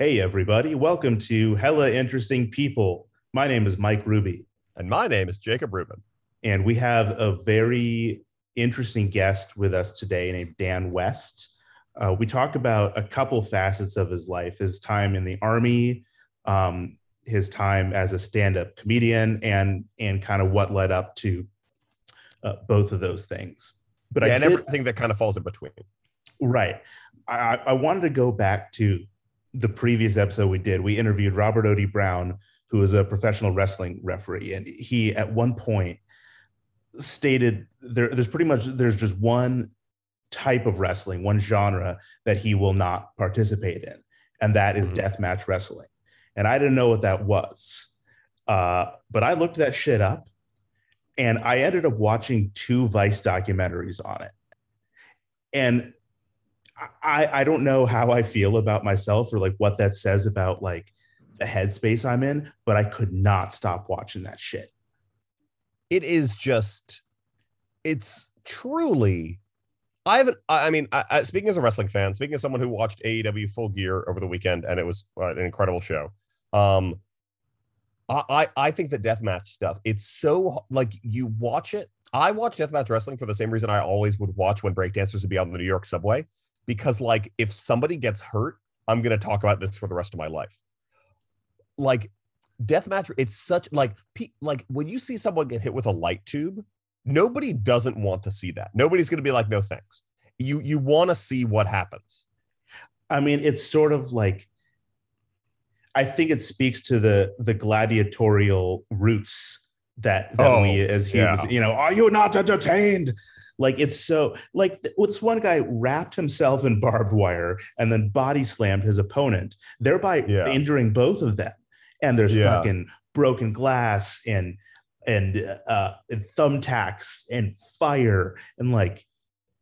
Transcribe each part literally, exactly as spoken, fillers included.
Hey, everybody. Welcome to Hella Interesting People. My name is Mike Ruby. And my name is Jacob Rubin. And we have a very interesting guest with us today named Dan West. Uh, we talked about a couple facets of his life, his time in the Army, um, his time as a stand-up comedian, and and kind of what led up to uh, both of those things. But yeah, I and did, everything that kind of falls in between. Right. I, I wanted to go back to the previous episode we did. We interviewed Robert O. D. Brown, who is a professional wrestling referee. And he, at one point, stated there, there's pretty much, there's just one type of wrestling, one genre that he will not participate in. And that is mm-hmm. deathmatch wrestling. And I didn't know what that was. Uh, but I looked that shit up. And I ended up watching two Vice documentaries on it. And I, I don't know how I feel about myself or like what that says about like the headspace I'm in, but I could not stop watching that shit. It is just, it's truly, I haven't, I mean, I, I, speaking as a wrestling fan, speaking as someone who watched A E W Full Gear over the weekend, and it was an incredible show. Um, I, I, I think the deathmatch stuff, it's so like you watch it. I watch deathmatch wrestling for the same reason I always would watch when breakdancers would be out on the New York subway. Because, like, if somebody gets hurt, I'm going to talk about this for the rest of my life. Like, deathmatch, it's such, like, pe- like when you see someone get hit with a light tube, nobody doesn't want to see that. Nobody's going to be like, no, thanks. You you want to see what happens. I mean, it's sort of like, I think it speaks to the, the gladiatorial roots that, that oh, we as humans, yeah. you know, are you not entertained? Like, it's so, like, what's one guy wrapped himself in barbed wire and then body slammed his opponent, thereby yeah. injuring both of them. And there's yeah. fucking broken glass and and, uh, and thumbtacks and fire and, like,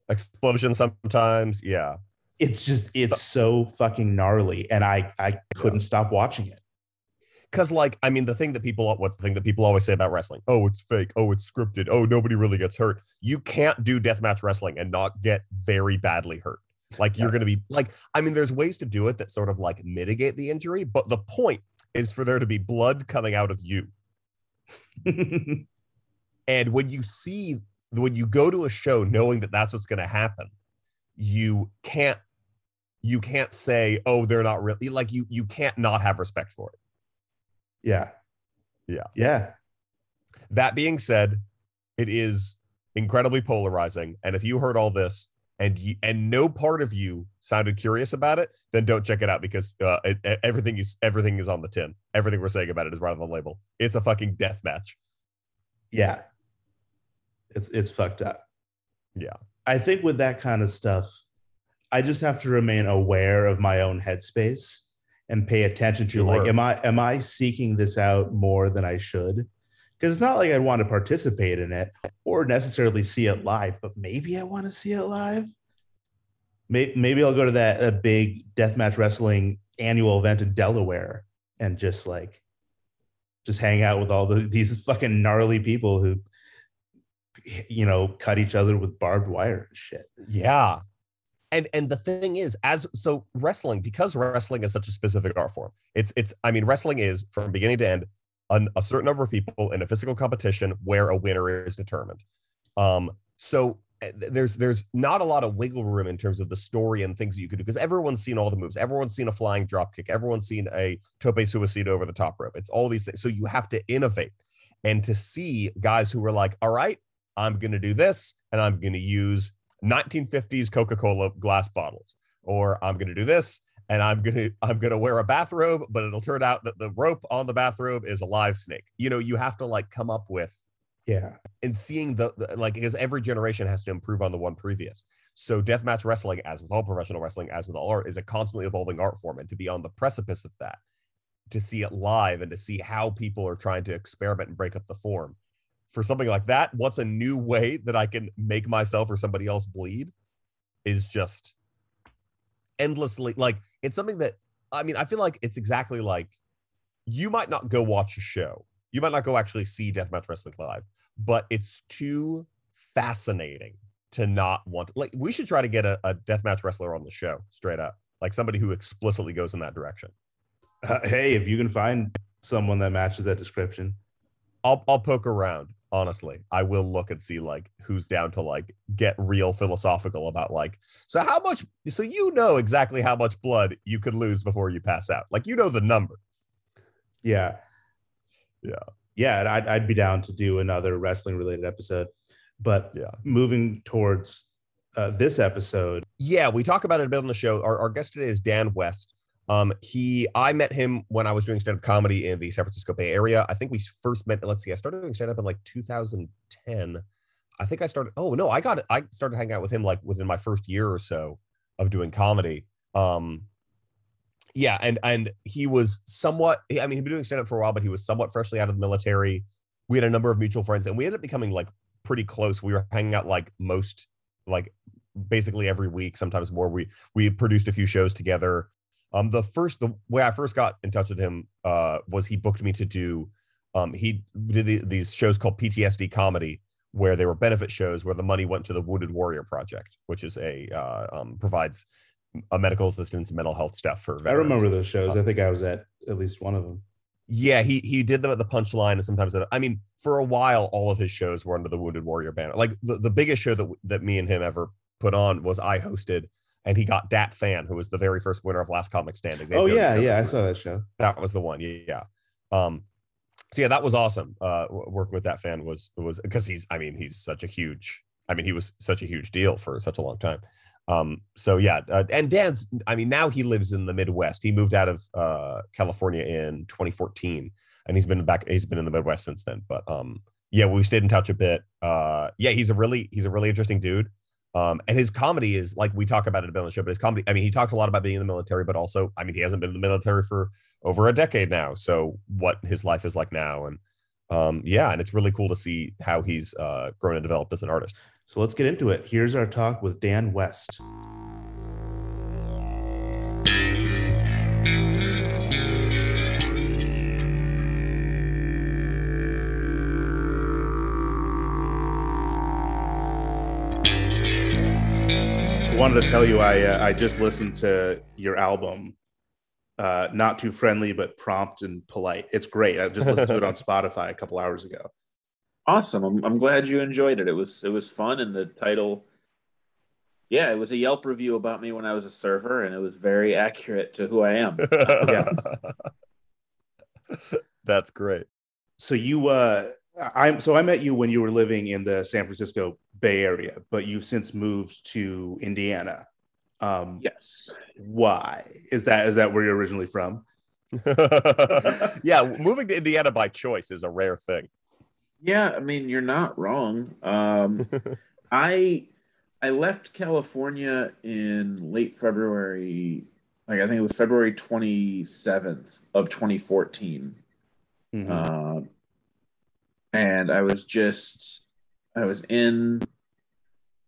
explosions sometimes. Yeah. It's just, it's so fucking gnarly. And I, I couldn't yeah. stop watching it. Because, like, I mean, the thing that people, what's the thing that people always say about wrestling? Oh, it's fake. Oh, it's scripted. Oh, nobody really gets hurt. You can't do deathmatch wrestling and not get very badly hurt. Like, yeah. you're going to be, like, I mean, there's ways to do it that sort of, like, mitigate the injury. But the point is for there to be blood coming out of you. And when you see, when you go to a show knowing that that's what's going to happen, you can't, you can't say, oh, they're not really, like, you, you can't not have respect for it. Yeah. Yeah. Yeah. That being said, it is incredibly polarizing. And if you heard all this and you, and no part of you sounded curious about it, then don't check it out, because uh, it, it, everything is everything is on the tin. Everything we're saying about it is right on the label. It's a fucking death match. Yeah. It's it's fucked up. Yeah. I think with that kind of stuff, I just have to remain aware of my own headspace. And pay attention to sure. like, am I am I seeking this out more than I should? Because it's not like I want to participate in it or necessarily see it live, but maybe I want to see it live. Maybe, maybe I'll go to that uh, big deathmatch wrestling annual event in Delaware and just like, just hang out with all the, these fucking gnarly people who, you know, cut each other with barbed wire and shit. Yeah. And and the thing is, as so wrestling, because wrestling is such a specific art form, it's it's I mean, wrestling is from beginning to end an, a certain number of people in a physical competition where a winner is determined. Um, so there's there's not a lot of wiggle room in terms of the story and things that you could do, because everyone's seen all the moves. Everyone's seen a flying drop kick. Everyone's seen a tope suicida over the top rope. It's all these things. So you have to innovate, and to see guys who are like, all right, I'm going to do this and I'm going to use nineteen fifties Coca-Cola glass bottles, or I'm going to do this and I'm going to I'm going to wear a bathrobe, but it'll turn out that the rope on the bathrobe is a live snake. You know, you have to like come up with yeah and seeing the, the like, because every generation has to improve on the one previous. So deathmatch wrestling, as with all professional wrestling, as with all art, is a constantly evolving art form, and to be on the precipice of that, to see it live and to see how people are trying to experiment and break up the form. For something like that, what's a new way that I can make myself or somebody else bleed is just endlessly, like, it's something that, I mean, I feel like it's exactly like, you might not go watch a show. You might not go actually see deathmatch wrestling live, but it's too fascinating to not want, like, we should try to get a, a deathmatch wrestler on the show, straight up. Like somebody who explicitly goes in that direction. Uh, hey, if you can find someone that matches that description, I'll I'll poke around. Honestly, I will look and see like who's down to like get real philosophical about like, so how much, so you know exactly how much blood you could lose before you pass out. Like, you know the number. Yeah. Yeah. Yeah. And I'd, I'd be down to do another wrestling related episode, but yeah, moving towards uh, this episode. Yeah. We talk about it a bit on the show. Our, our guest today is Dan West. Um, he, I met him when I was doing stand-up comedy in the San Francisco Bay Area. I think we first met, let's see, I started doing stand-up in like two thousand ten. I think I started, oh no, I got, I started hanging out with him like within my first year or so of doing comedy. Um, yeah. And, and he was somewhat, I mean, he'd been doing stand-up for a while, but he was somewhat freshly out of the military. We had a number of mutual friends and we ended up becoming like pretty close. We were hanging out like most, like basically every week, sometimes more. We, we produced a few shows together. Um, the first, the way I first got in touch with him uh, was he booked me to do, um, he did the, these shows called P T S D comedy, where they were benefit shows where the money went to the Wounded Warrior Project, which is a, uh, um, provides a medical assistance and mental health stuff for veterans. I remember those shows. Um, I think I was at at least one of them. Yeah, he he did them at the Punchline and sometimes, at, I mean, for a while, all of his shows were under the Wounded Warrior banner. Like the, the biggest show that that me and him ever put on was I hosted. And he got Dat Fan, who was the very first winner of Last Comic Standing. They'd oh, yeah, yeah, I saw that show. That was the one, yeah. Um, so, yeah, that was awesome. Uh, working with Dat Fan was, was because he's, I mean, he's such a huge, I mean, he was such a huge deal for such a long time. Um, so, yeah, uh, and Dan's, I mean, now he lives in the Midwest. He moved out of uh, California in twenty fourteen, and he's been back, he's been in the Midwest since then. But, um, yeah, we stayed in touch a bit. Uh, yeah, he's a really, he's a really interesting dude. Um, and his comedy is like, we talk about it a bit on the show, but his comedy, I mean, he talks a lot about being in the military, but also, I mean, he hasn't been in the military for over a decade now. So what his life is like now. And um, yeah, and it's really cool to see how he's uh, grown and developed as an artist. So let's get into it. Here's our talk with Dan West. I wanted to tell you I uh, I just listened to your album, uh, Not Too Friendly, but Prompt and Polite. It's great. I just listened to it on Spotify a couple hours ago. Awesome. I'm I'm glad you enjoyed it. It was it was fun, and the title, yeah, it was a Yelp review about me when I was a surfer, and it was very accurate to who I am. Yeah, that's great. So you, uh, I'm so I met you when you were living in the San Francisco Bay Area, but you've since moved to Indiana. Um, yes. Why? Is that is that where you're originally from? Yeah, moving to Indiana by choice is a rare thing. Yeah, I mean, you're not wrong. Um, I I left California in late February, like I think it was February twenty-seventh of twenty fourteen. Mm-hmm. Uh, and I was just... I was in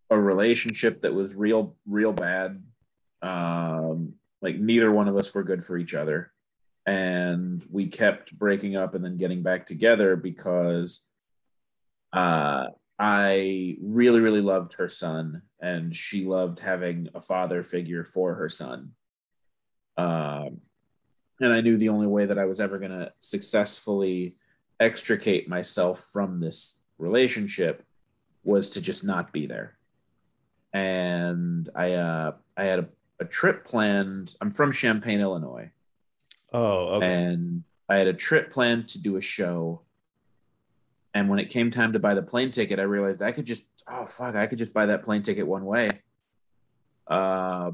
a relationship that was real, real bad. Um, like neither one of us were good for each other. And we kept breaking up and then getting back together because uh, I really, really loved her son. And she loved having a father figure for her son. Um, and I knew the only way that I was ever going to successfully extricate myself from this relationship was to just not be there. And I uh, I had a, a trip planned. I'm from Champaign, Illinois. Oh, okay. And I had a trip planned to do a show. And when it came time to buy the plane ticket, I realized I could just, oh, fuck, I could just buy that plane ticket one way. Uh,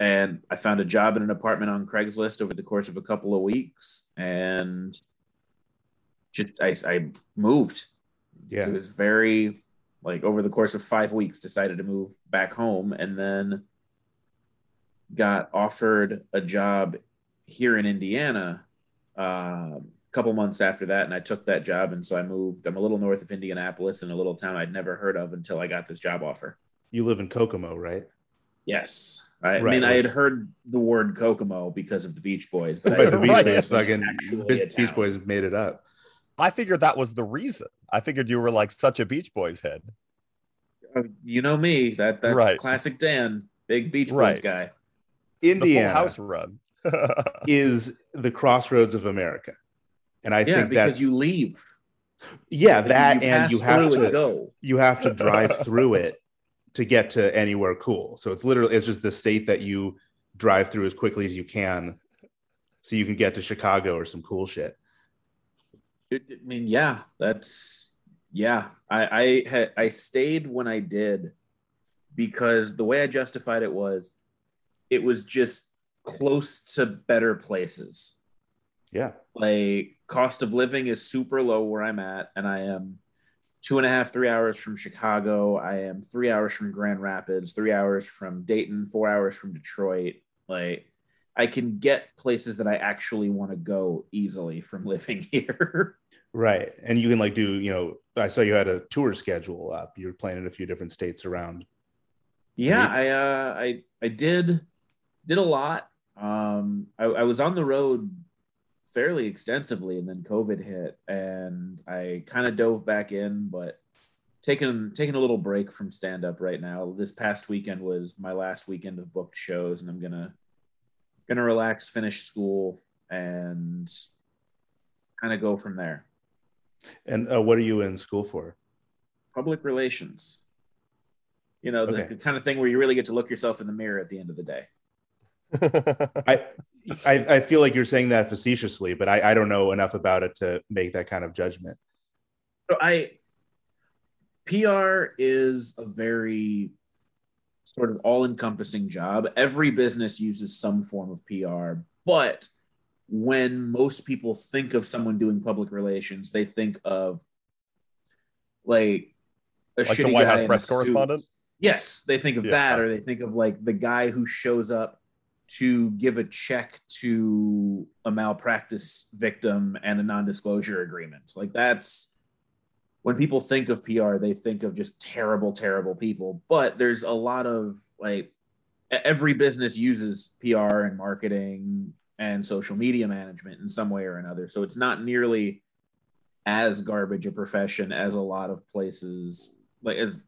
and I found a job in an apartment on Craigslist over the course of a couple of weeks. And just I, I moved. Yeah, it was very, like, over the course of five weeks, decided to move back home and then got offered a job here in Indiana uh, a couple months after that. And I took that job. And so I moved. I'm a little north of Indianapolis in a little town I'd never heard of until I got this job offer. You live in Kokomo, right? Yes. I, right, I mean, right. I had heard the word Kokomo because of the Beach Boys. But I, the Beach Boys fucking, Beach Boys made it up. I figured that was the reason. I figured you were like such a Beach Boys head. You know me. That that's right. Classic Dan, big Beach Boys right. guy. Indiana the Full House run is the the crossroads of America. And I yeah, think because that's, you leave. Yeah, that you and you have to go. You have to drive through it to get to anywhere cool. So it's literally, it's just the state that you drive through as quickly as you can so you can get to Chicago or some cool shit. I mean, yeah, that's, yeah. I I, I stayed when I did because the way I justified it was it was just close to better places. Yeah. Like cost of living is super low where I'm at, and I am two and a half, three hours from Chicago. I am three hours from Grand Rapids, three hours from Dayton, four hours from Detroit. Like I can get places that I actually want to go easily from living here. Right. And you can like do, you know, I saw you had a tour schedule up. You were playing in a few different states around. Yeah, I, uh, I, I did, did a lot. Um, I, I was on the road fairly extensively, and then COVID hit, and I kind of dove back in, but taking taking a little break from stand up right now. This past weekend was my last weekend of booked shows, and I'm gonna gonna relax, finish school, and kind of go from there. And uh, what are you in school for? Public relations. You know, the, okay. the kind of thing where you really get to look yourself in the mirror at the end of the day. I, I I feel like you're saying that facetiously, but I, I don't know enough about it to make that kind of judgment. So I P R is a very sort of all-encompassing job. Every business uses some form of P R, but when most people think of someone doing public relations, they think of like a like shitty the White House press correspondent. Yes, they think of yeah. that, or they think of like the guy who shows up to give a check to a malpractice victim and a non-disclosure agreement. Like that's, when people think of P R, they think of just terrible, terrible people. But there's a lot of like, every business uses P R and marketing and social media management in some way or another. So it's not nearly as garbage a profession as a lot of places, like as,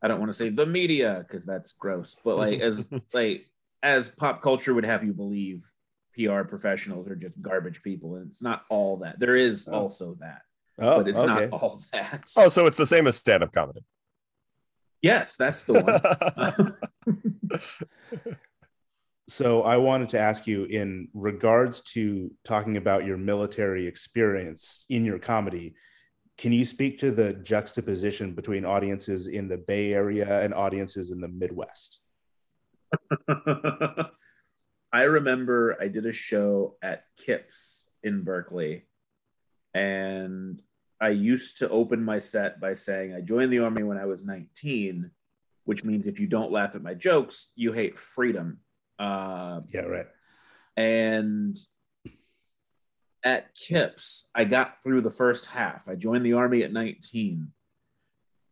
I don't want to say the media because that's gross, but like as like as pop culture would have you believe, P R professionals are just garbage people, and it's not all that. There is oh. also that, oh, but it's okay. not all that. Oh, so it's the same as stand-up comedy. Yes, that's the one. So I wanted to ask you in regards to talking about your military experience in your comedy. Can you speak to the juxtaposition between audiences in the Bay Area and audiences in the Midwest? I remember I did a show at Kipps in Berkeley, and I used to open my set by saying, I joined the Army when I was nineteen, which means if you don't laugh at my jokes, you hate freedom. Uh, yeah, right. And at Kipps, I got through the first half. I joined the Army at nineteen,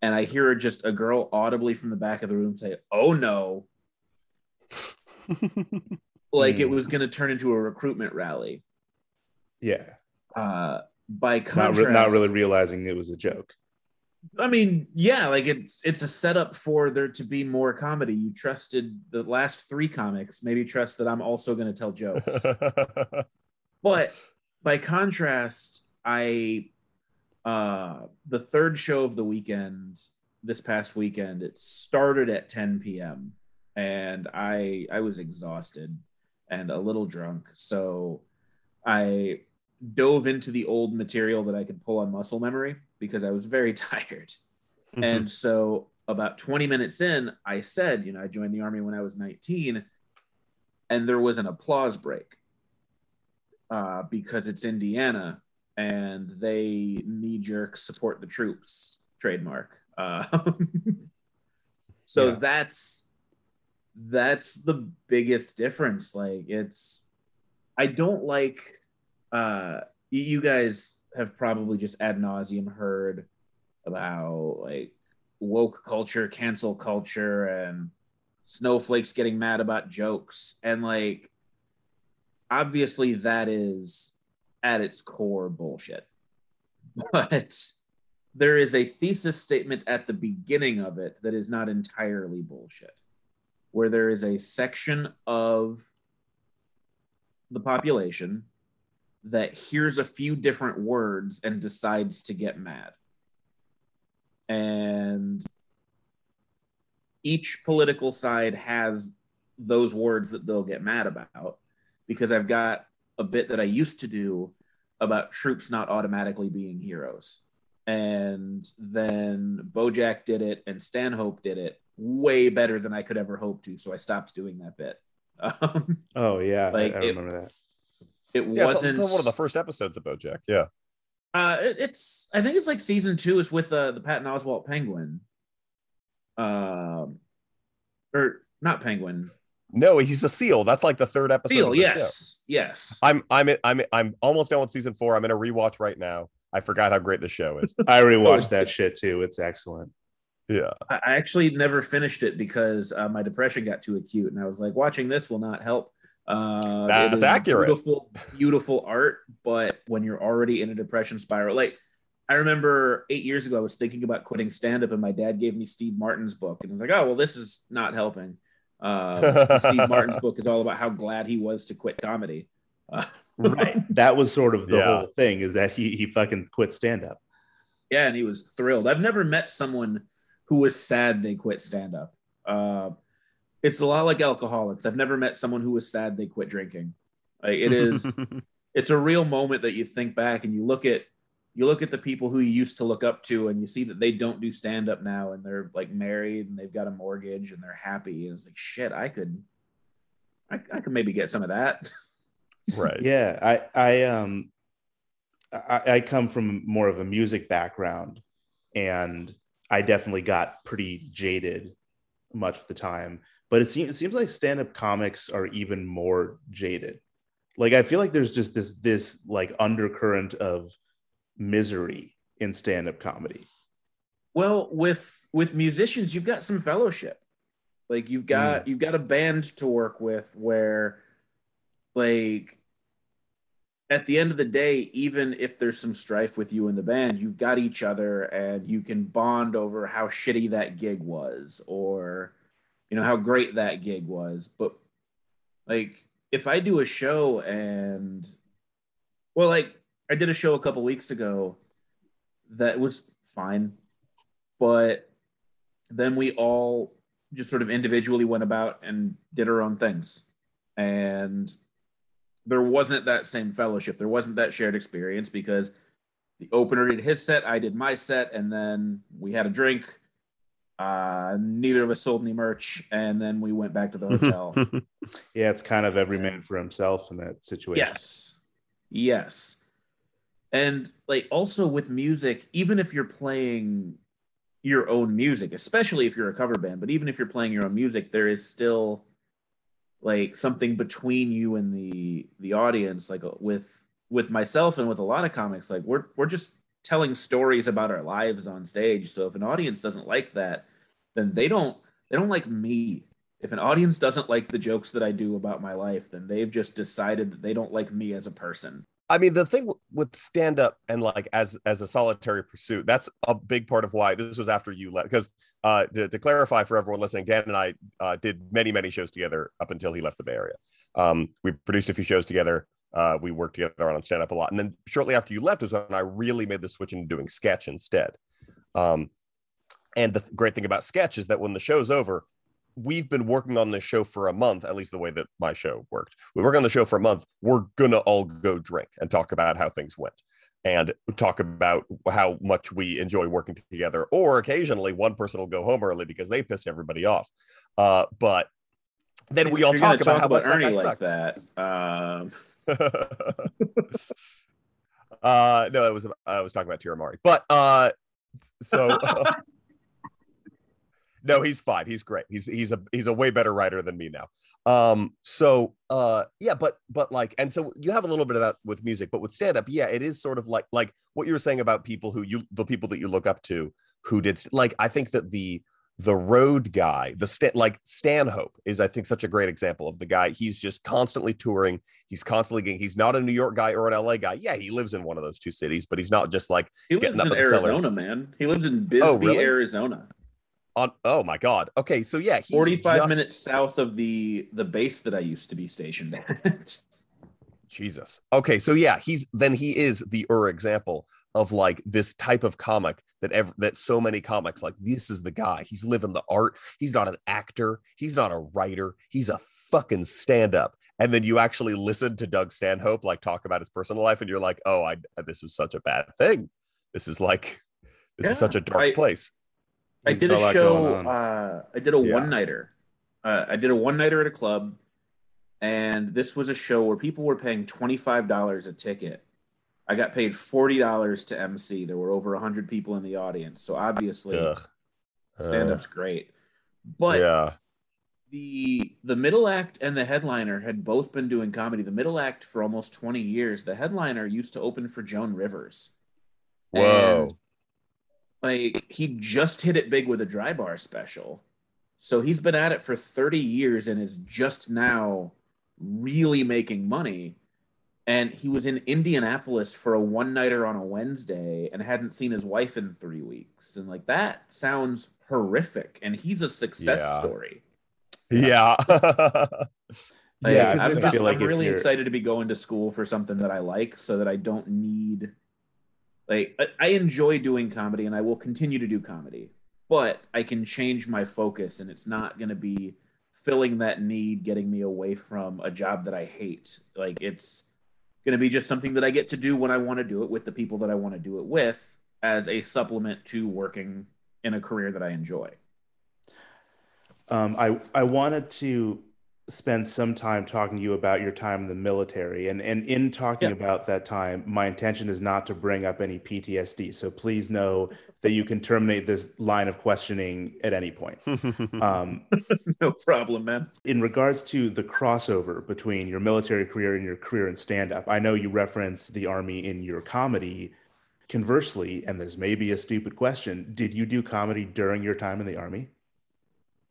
and I hear just a girl audibly from the back of the room say, "Oh no." Like it was going to turn into a recruitment rally. Yeah. Uh, by contrast, not, re- not really realizing it was a joke. I mean, yeah, like it's it's a setup for there to be more comedy. You trusted the last three comics, maybe trust that I'm also going to tell jokes. But by contrast, I, uh, the third show of the weekend, this past weekend, it started at ten p.m. and I I was exhausted and a little drunk. So I dove into the old material that I could pull on muscle memory because I was very tired. Mm-hmm. And so about twenty minutes in, I said, you know, I joined the Army when I was nineteen, and there was an applause break. Uh, because it's Indiana and they knee-jerk support the troops trademark. Uh, so yeah. that's that's the biggest difference. Like it's, I don't like. Uh, you guys have probably just ad nauseum heard about like woke culture, cancel culture, and snowflakes getting mad about jokes and like. Obviously, that is at its core bullshit. But there is a thesis statement at the beginning of it that is not entirely bullshit, where there is a section of the population that hears a few different words and decides to get mad. And each political side has those words that they'll get mad about, because I've got a bit that I used to do about troops not automatically being heroes. And then Bojack did it and Stanhope did it way better than I could ever hope to. So I stopped doing that bit. Um, oh, yeah. Like I, I remember it, that. It yeah, wasn't. It's one of the first episodes of Bojack. Yeah. Uh, it, it's, I think it's like season two is with uh, the Patton Oswalt Penguin. Um, Or not Penguin. No, he's a seal. That's like the third episode. Seal, of the yes, show. yes. I'm, I'm, I'm, I'm almost done with season four. I'm in a rewatch right now. I forgot how great the show is. I rewatched that shit too. It's excellent. Yeah. I actually never finished it because uh, my depression got too acute, and I was like, watching this will not help. Uh, That's accurate. Beautiful, beautiful art, but when you're already in a depression spiral, like I remember eight years ago, I was thinking about quitting stand-up, and my dad gave me Steve Martin's book, and I was like, oh well, this is not helping. Uh, Steve Martin's book is all about how glad he was to quit comedy. Uh, right, that was sort of the yeah. whole thing, is that he he fucking quit stand-up. Yeah, and he was thrilled. I've never met someone who was sad they quit stand-up. Uh, it's a lot like alcoholics. I've never met someone who was sad they quit drinking. Like, it is, it's a real moment that you think back and you look at you look at the people who you used to look up to, and you see that they don't do stand-up now, and they're like married and they've got a mortgage and they're happy. And it's like, shit, I could, I, I could maybe get some of that. Right. Yeah. I, I, um, I, I come from more of a music background, and I definitely got pretty jaded much of the time, but it seems, it seems like stand-up comics are even more jaded. Like, I feel like there's just this, this like undercurrent of misery in stand-up comedy. Well, with with musicians, you've got some fellowship. Like, you've got mm. you've got a band to work with, where like at the end of the day, even if there's some strife with you in the band, you've got each other, and you can bond over how shitty that gig was, or you know how great that gig was. But like, if I do a show and well like I did a show a couple weeks ago that was fine, but then we all just sort of individually went about and did our own things. And there wasn't that same fellowship. There wasn't that shared experience, because the opener did his set, I did my set, and then we had a drink. Uh, neither of us sold any merch, and then we went back to the hotel. Yeah, it's kind of every man for himself in that situation. Yes, yes. And like, also with music, even if you're playing your own music, especially if you're a cover band, but even if you're playing your own music, there is still like something between you and the the audience. Like with with myself and with a lot of comics, like we're we're just telling stories about our lives on stage. So if an audience doesn't like that, then they don't they don't like me. If an audience doesn't like the jokes that I do about my life, then they've just decided that they don't like me as a person. I mean, the thing with stand up and like as as a solitary pursuit, that's a big part of why this was after you left. Because uh, to, to clarify for everyone listening, Dan and I uh, did many, many shows together up until he left the Bay Area. Um, we produced a few shows together. Uh, we worked together on stand up a lot. And then shortly after you left was when I really made the switch into doing sketch instead. Um, and the th- great thing about sketch is that when the show's over, we've been working on this show for a month, at least the way that my show worked. We work on the show for a month. We're going to all go drink and talk about how things went and talk about how much we enjoy working together. Or occasionally one person will go home early because they pissed everybody off. Uh, but then we all talk, talk about how much Ernie like that. Um... uh, no, I was, I was talking about Tiramari, but uh, so... Uh, No, he's fine. He's great. He's he's a he's a way better writer than me now. Um, so uh, yeah, but but like, and so you have a little bit of that with music, but with stand up, yeah, it is sort of like like what you were saying about people who you the people that you look up to who did like I think that the the road guy, the st- like Stanhope is I think such a great example of the guy. He's just constantly touring. He's constantly getting. He's not a New York guy or an L A guy. Yeah, he lives in one of those two cities, but he's not just like he lives in Arizona, man. He lives in Bisbee, oh, really? Arizona. On, oh my God. Okay, so yeah, he's forty-five just... minutes south of the the base that I used to be stationed at. Jesus. Okay, so yeah, he's then he is the ur example of like this type of comic that ever that so many comics like this is the guy. He's living the art. He's not an actor. He's not a writer. He's a fucking stand-up. And then you actually listen to Doug Stanhope like talk about his personal life, and you're like, oh, I this is such a bad thing. This is like this yeah, is such a dark I, place. I did a, a show. Uh, I did a yeah. one nighter. Uh, I did a one nighter at a club. And this was a show where people were paying twenty-five dollars a ticket. I got paid forty dollars to M C. There were over one hundred people in the audience. So obviously, uh, stand-up's great. But yeah. the, the middle act and the headliner had both been doing comedy. The middle act for almost twenty years. The headliner used to open for Joan Rivers. Whoa. And, like, he just hit it big with a Dry Bar special. So he's been at it for thirty years and is just now really making money. And he was in Indianapolis for a one-nighter on a Wednesday and hadn't seen his wife in three weeks. And like, that sounds horrific. And he's a success yeah. story. Yeah. yeah. yeah I feel like I'm really excited to be going to school for something that I like so that I don't need, like, I, I enjoy doing comedy and I will continue to do comedy, but I can change my focus and it's not going to be filling that need, getting me away from a job that I hate. Like, it's going to be just something that I get to do when I want to do it with the people that I want to do it with as a supplement to working in a career that I enjoy. Um, I, I wanted to spend some time talking to you about your time in the military. And, and in talking yeah. about that time, my intention is not to bring up any P T S D. So please know that you can terminate this line of questioning at any point. Um, no problem, man. In regards to the crossover between your military career and your career in stand-up, I know you reference the Army in your comedy. Conversely, and this may be a stupid question, did you do comedy during your time in the Army?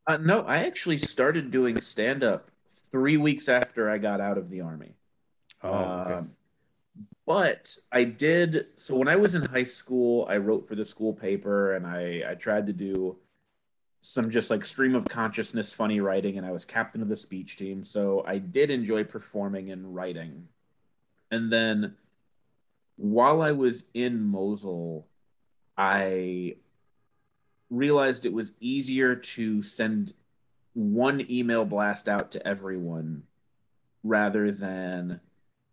Uh, no, I actually started doing stand-up three weeks after I got out of the Army. Oh, okay. Um, but I did, so when I was in high school, I wrote for the school paper, and I, I tried to do some just like stream of consciousness funny writing, and I was captain of the speech team, so I did enjoy performing and writing. And then while I was in Mosul, I realized it was easier to send one email blast out to everyone rather than,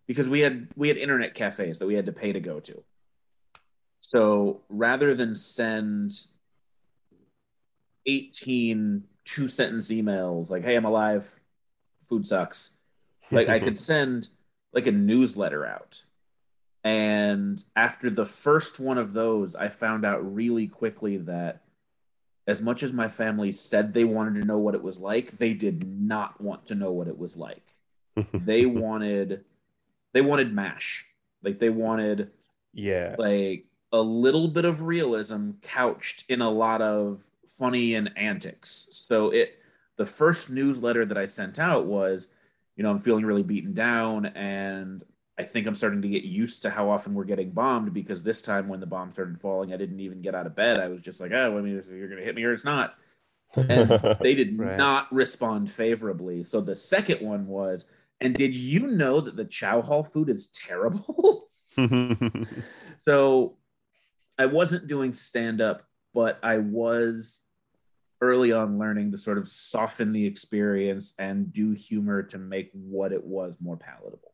because we had we had internet cafes that we had to pay to go to. So rather than send eighteen two-sentence emails like, hey, I'm alive, food sucks, like I could send like a newsletter out. And after the first one of those, I found out really quickly that as much as my family said they wanted to know what it was like, they did not want to know what it was like. They wanted, they wanted MASH. Like they wanted, yeah, like a little bit of realism couched in a lot of funny and antics. So it, the first newsletter that I sent out was, you know, I'm feeling really beaten down, and I think I'm starting to get used to how often we're getting bombed, because this time when the bomb started falling, I didn't even get out of bed. I was just like, oh, I mean, you're going to hit me or it's not. And they did right. not respond favorably. So the second one was, and did you know that the chow hall food is terrible? So I wasn't doing stand-up, but I was early on learning to sort of soften the experience and do humor to make what it was more palatable.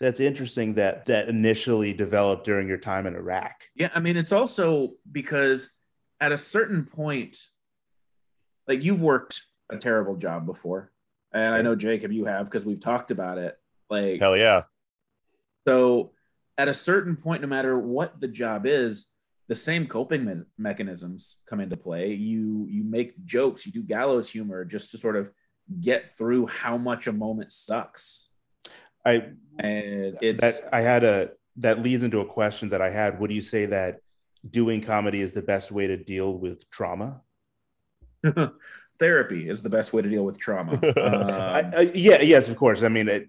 That's interesting that that initially developed during your time in Iraq. Yeah, I mean, it's also because at a certain point, like you've worked a terrible job before. And sure. I know, Jacob, you have, because we've talked about it. Like, hell yeah. So at a certain point, no matter what the job is, the same coping me- mechanisms come into play. You, you make jokes, you do gallows humor just to sort of get through how much a moment sucks. I and it's, that I had a that leads into a question that I had. Would you say that doing comedy is the best way to deal with trauma? Therapy is the best way to deal with trauma. Um, I, I, yeah, yes, of course. I mean, it,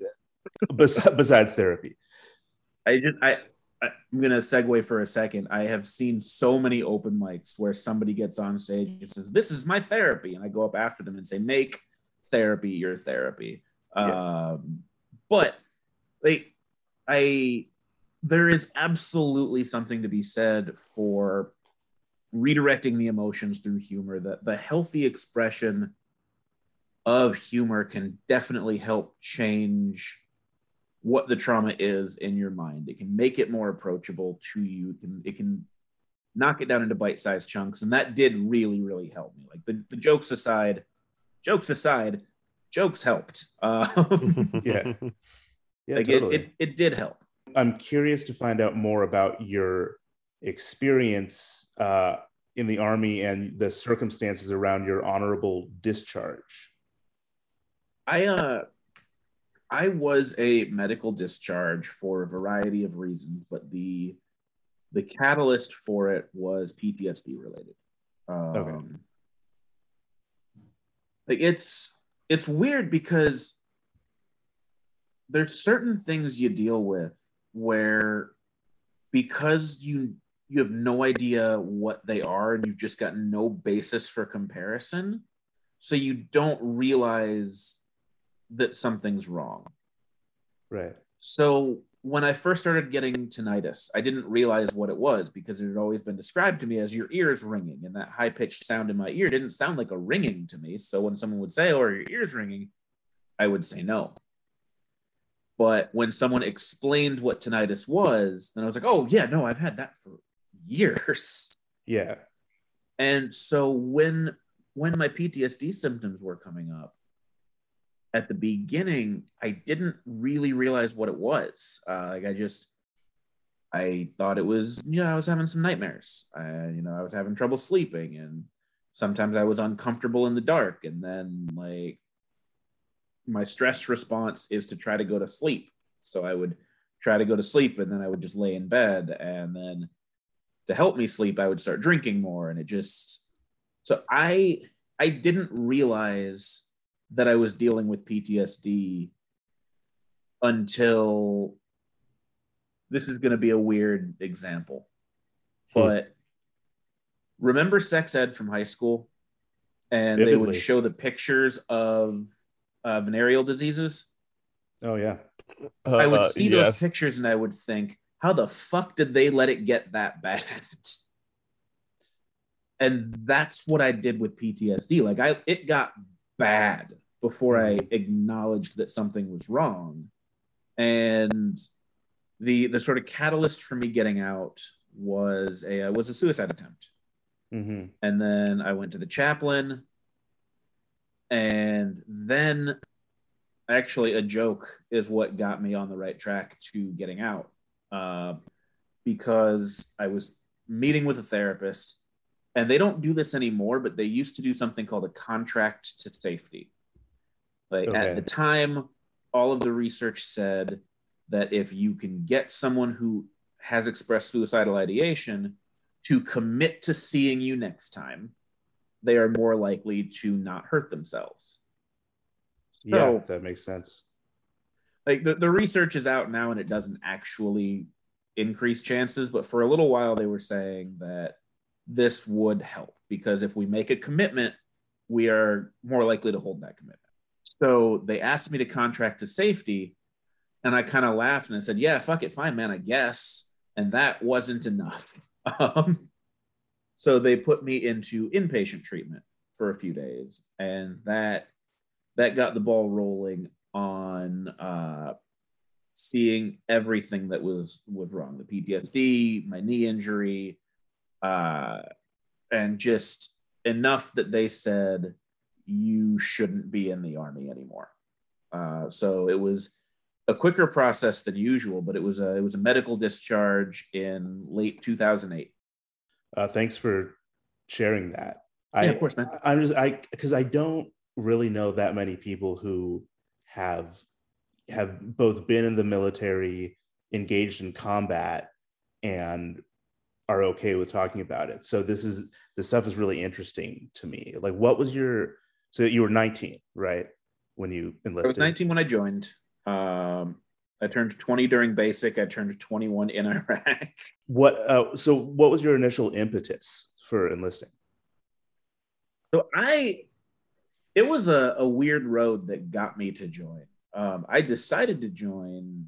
besides, besides therapy, I just I, I I'm gonna segue for a second. I have seen so many open mics where somebody gets on stage and says, "This is my therapy," and I go up after them and say, "Make therapy your therapy." Um, yeah. But like I, there is absolutely something to be said for redirecting the emotions through humor. That the healthy expression of humor can definitely help change what the trauma is in your mind. It can make it more approachable to you. It can, it can knock it down into bite-sized chunks. And that did really, really help me. Like the, the jokes aside, jokes aside, jokes helped. Um, yeah. Yeah, like totally. it, it, it did help. I'm curious to find out more about your experience uh, in the Army and the circumstances around your honorable discharge. I, uh, I was a medical discharge for a variety of reasons, but the the catalyst for it was P T S D related. Um, okay. Like it's it's weird because there's certain things you deal with where because you you have no idea what they are and you've just got no basis for comparison, so you don't realize that something's wrong. Right. So when I first started getting tinnitus, I didn't realize what it was because it had always been described to me as your ears ringing, and that high-pitched sound in my ear didn't sound like a ringing to me. So when someone would say, oh, are your ears ringing? I would say no. But when someone explained what tinnitus was, then I was like, oh yeah, no, I've had that for years. Yeah. And so when, when my P T S D symptoms were coming up, at the beginning, I didn't really realize what it was. Uh, like I just, I thought it was, you know, I was having some nightmares. I, you know, I was having trouble sleeping, and sometimes I was uncomfortable in the dark. And then like my stress response is to try to go to sleep. So I would try to go to sleep, and then I would just lay in bed. And then to help me sleep, I would start drinking more. And it just, so I, I didn't realize that I was dealing with P T S D until, this is going to be a weird example, hmm. but remember sex ed from high school? And vividly, they would show the pictures of uh, venereal diseases. Oh yeah. Uh, I would see uh, yes. those pictures and I would think, how the fuck did they let it get that bad? And that's what I did with P T S D. Like I, it got bad before I acknowledged that something was wrong. And the the sort of catalyst for me getting out was a was a suicide attempt. Mm-hmm. And then I went to the chaplain, and then actually a joke is what got me on the right track to getting out, uh, because I was meeting with a therapist. And they don't do this anymore, but they used to do something called a contract to safety. Like okay. At the time, all of the research said that if you can get someone who has expressed suicidal ideation to commit to seeing you next time, they are more likely to not hurt themselves. So, yeah, that makes sense. Like the, the research is out now, and it doesn't actually increase chances, but for a little while they were saying that this would help because if we make a commitment, we are more likely to hold that commitment. So they asked me to contract to safety, and I kind of laughed and I said, yeah, fuck it, fine, man, I guess. And that wasn't enough. Um, so they put me into inpatient treatment for a few days, and that that got the ball rolling on uh, seeing everything that was, was wrong, the P T S D, my knee injury, Uh, and just enough that they said, you shouldn't be in the Army anymore. Uh, so it was a quicker process than usual, but it was a, it was a medical discharge in late two thousand eight. Uh, thanks for sharing that. Yeah, I, of course, man. I, I'm just, I, because I don't really know that many people who have, have both been in the military, engaged in combat, and are okay with talking about it. So this is, this stuff is really interesting to me. Like what was your, so you were nineteen, right? When you enlisted? I was nineteen when I joined. Um, I turned twenty during basic. I turned twenty-one in Iraq. What, uh, so what was your initial impetus for enlisting? So I, it was a, a weird road that got me to join. Um, I decided to join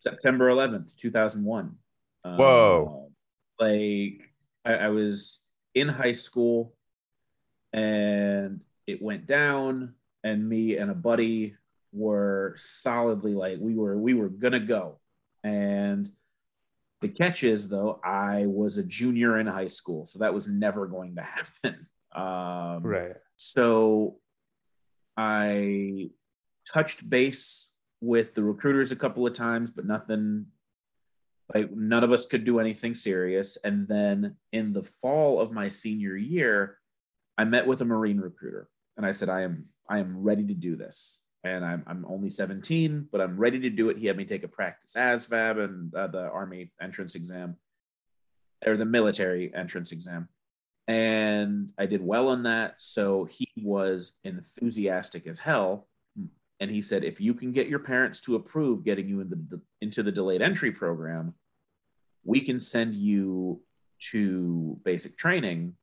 September eleventh, two thousand one. Um, Whoa. Like I, I was in high school and it went down, and me and a buddy were solidly like, we were, we were going to go. And the catch is, though, I was a junior in high school, so that was never going to happen. Um, right. So I touched base with the recruiters a couple of times, but nothing, like none of us could do anything serious. And then in the fall of my senior year, I met with a Marine recruiter, and I said, I am, I am ready to do this. And I'm, I'm only seventeen, but I'm ready to do it. He had me take a practice A S V A B and uh, the Army entrance exam, or the military entrance exam. And I did well on that. So he was enthusiastic as hell. And he said, if you can get your parents to approve getting you in the, the, into the delayed entry program, we can send you to basic training.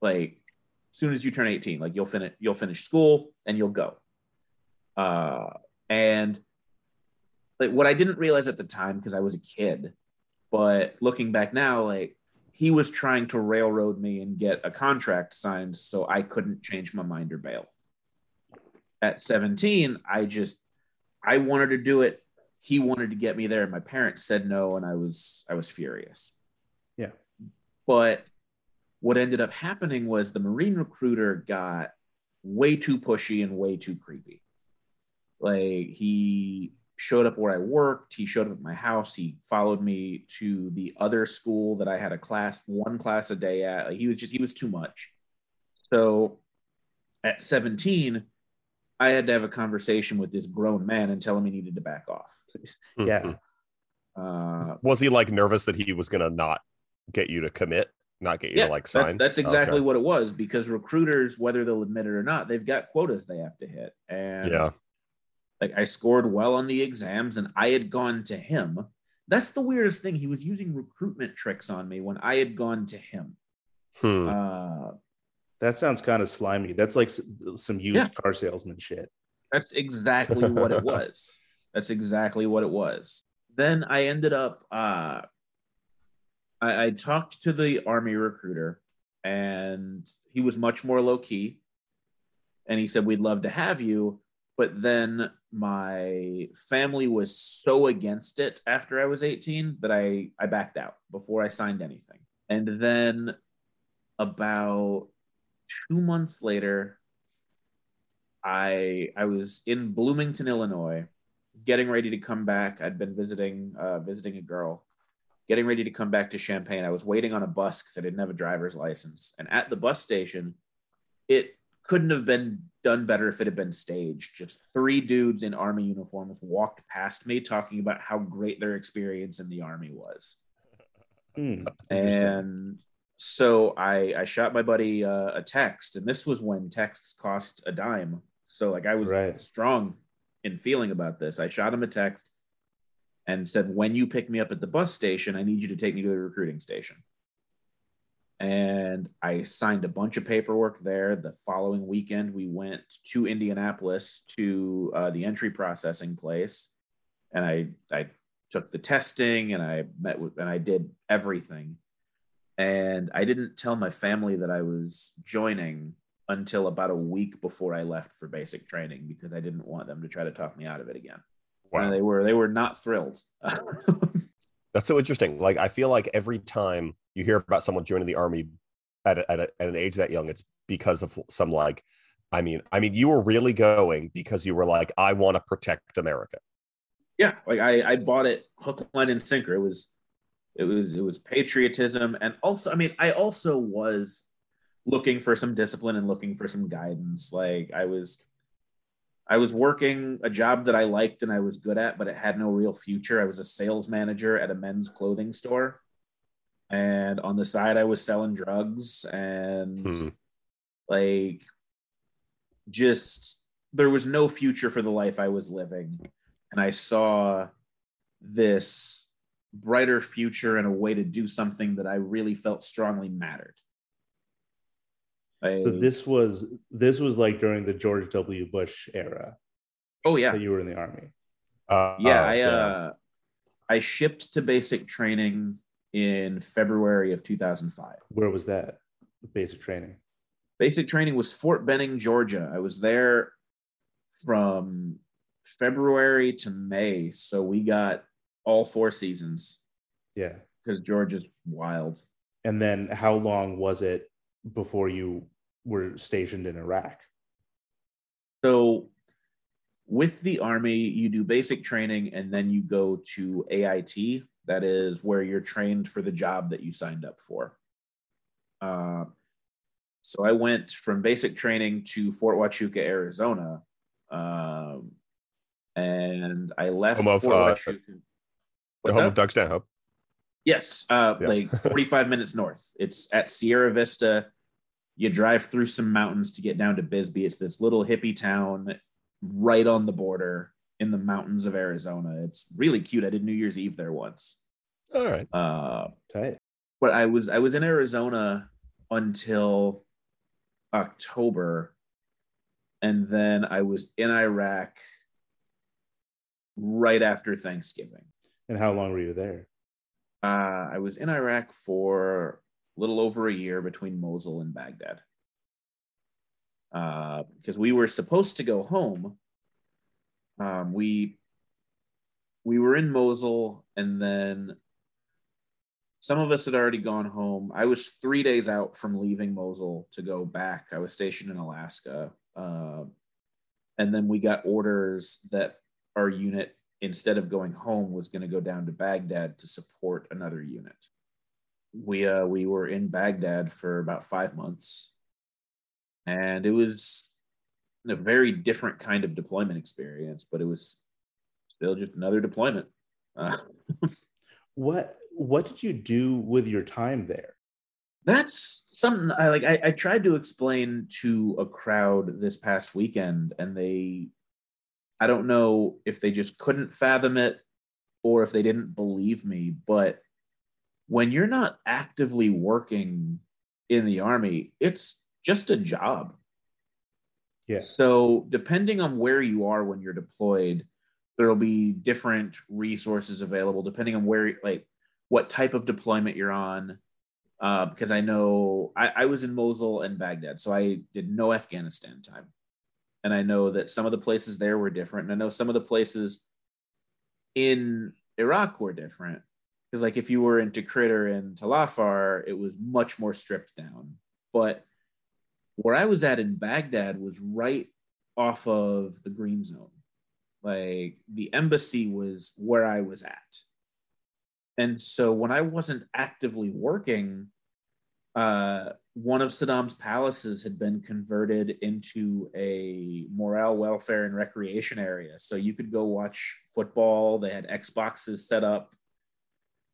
Like, as soon as you turn eighteen, like you'll finish, you'll finish school and you'll go. Uh, and like what I didn't realize at the time, because I was a kid, but looking back now, like he was trying to railroad me and get a contract signed so I couldn't change my mind or bail. At seventeen, I just, I wanted to do it. He wanted to get me there. My parents said no, and I was, I was furious. Yeah. But what ended up happening was the Marine recruiter got way too pushy and way too creepy. Like, he showed up where I worked. He showed up at my house. He followed me to the other school that I had a class, one class a day at. Like, he was just, he was too much. So at seventeen, I had to have a conversation with this grown man and tell him he needed to back off. Yeah. Uh, was he like nervous that he was going to not get you to commit, not get you yeah, to like sign? That's, that's exactly oh, okay. what it was, because recruiters, whether they'll admit it or not, they've got quotas they have to hit. And yeah. Like, I scored well on the exams, and I had gone to him. That's the weirdest thing. He was using recruitment tricks on me when I had gone to him. Hmm. Uh, that sounds kind of slimy. That's like some used yeah. car salesman shit. That's exactly what it was. That's exactly what it was. Then I ended up, uh, I, I talked to the Army recruiter, and he was much more low key. And he said, we'd love to have you. But then my family was so against it after I was eighteen that I, I backed out before I signed anything. And then about two months later, I I was in Bloomington, Illinois, getting ready to come back. I'd been visiting uh, visiting a girl, getting ready to come back to Champaign. I was waiting on a bus because I didn't have a driver's license. And at the bus station, it couldn't have been done better if it had been staged. Just three dudes in Army uniforms walked past me talking about how great their experience in the Army was. Mm, and so I, I shot my buddy uh, a text, and this was when texts cost a dime. So like I was right. strong in feeling about this. I shot him a text and said, when you pick me up at the bus station, I need you to take me to the recruiting station. And I signed a bunch of paperwork there. The following weekend, we went to Indianapolis to uh, the entry processing place. And I, I took the testing, and I met with, and I did everything. And I didn't tell my family that I was joining until about a week before I left for basic training, because I didn't want them to try to talk me out of it again. Wow. And they were, they were not thrilled. That's so interesting. Like, I feel like every time you hear about someone joining the Army at, a, at, a, at an age that young, it's because of some like, I mean, I mean, you were really going because you were like, I want to protect America. Yeah. Like I, I bought it hook, line, and sinker. It was, it was, it was patriotism. And also, I mean, I also was looking for some discipline and looking for some guidance. Like I was, I was working a job that I liked and I was good at, but it had no real future. I was a sales manager at a men's clothing store. And on the side, I was selling drugs, and hmm. like, just, there was no future for the life I was living. And I saw this brighter future and a way to do something that I really felt strongly mattered. I, so this was, this was like during the George W. Bush era. Oh yeah. That you were in the Army. Uh, yeah. Uh, I, uh, I shipped to basic training in February of two thousand five. Where was that, basic training? Basic training was Fort Benning, Georgia. I was there from February to May. So we got all four seasons. Yeah. Because Georgia's wild. And then how long was it before you were stationed in Iraq? So with the Army, you do basic training and then you go to A I T. That is where you're trained for the job that you signed up for. Uh, so I went from basic training to Fort Huachuca, Arizona. Um, and I left home of, Fort uh, Huachuca. The home up? of Doug Stanhope. Yes, uh, yeah. Like forty-five minutes north. It's at Sierra Vista. You drive through some mountains to get down to Bisbee. It's this little hippie town right on the border in the mountains of Arizona. It's really cute. I did New Year's Eve there once. All right. Uh, Tight. But I was I was in Arizona until October, and then I was in Iraq right after Thanksgiving. And how long were you there? Uh, I was in Iraq for a little over a year between Mosul and Baghdad. Because uh, we were supposed to go home. Um, we we were in Mosul, and then some of us had already gone home. I was three days out from leaving Mosul to go back. I was stationed in Alaska. Uh, and then we got orders that our unit, instead of going home, was going to go down to Baghdad to support another unit. We uh, we were in Baghdad for about five months, and it was a very different kind of deployment experience, but it was still just another deployment. Uh, what what did you do with your time there? That's something I like. I, I tried to explain to a crowd this past weekend, and they. I don't know if they just couldn't fathom it or if they didn't believe me, but when you're not actively working in the Army, it's just a job. Yeah. So depending on where you are when you're deployed, there'll be different resources available depending on where, like what type of deployment you're on. Uh, because I know I, I was in Mosul and Baghdad, so I did no Afghanistan time. And I know that some of the places there were different. And I know some of the places in Iraq were different. Because like if you were in Tikrit or in Talafar, it was much more stripped down. But where I was at in Baghdad was right off of the green zone. Like the embassy was where I was at. And so when I wasn't actively working, uh, one of Saddam's palaces had been converted into a morale, welfare, and recreation area. So you could go watch football. They had Xboxes set up.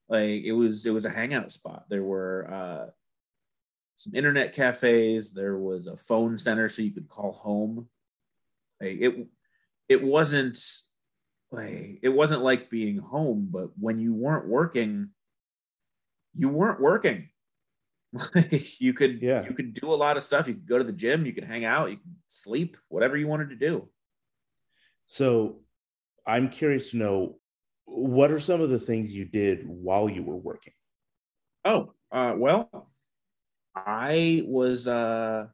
Like it was, it was a hangout spot. There were uh, some internet cafes. There was a phone center so you could call home. Like it, it wasn't like it wasn't like being home. But when you weren't working, you weren't working. you could yeah. you could do a lot of stuff. You could go to the gym, you could hang out, you could sleep, whatever you wanted to do. So I'm curious to know, what are some of the things you did while you were working? Oh, uh, well, I was, uh,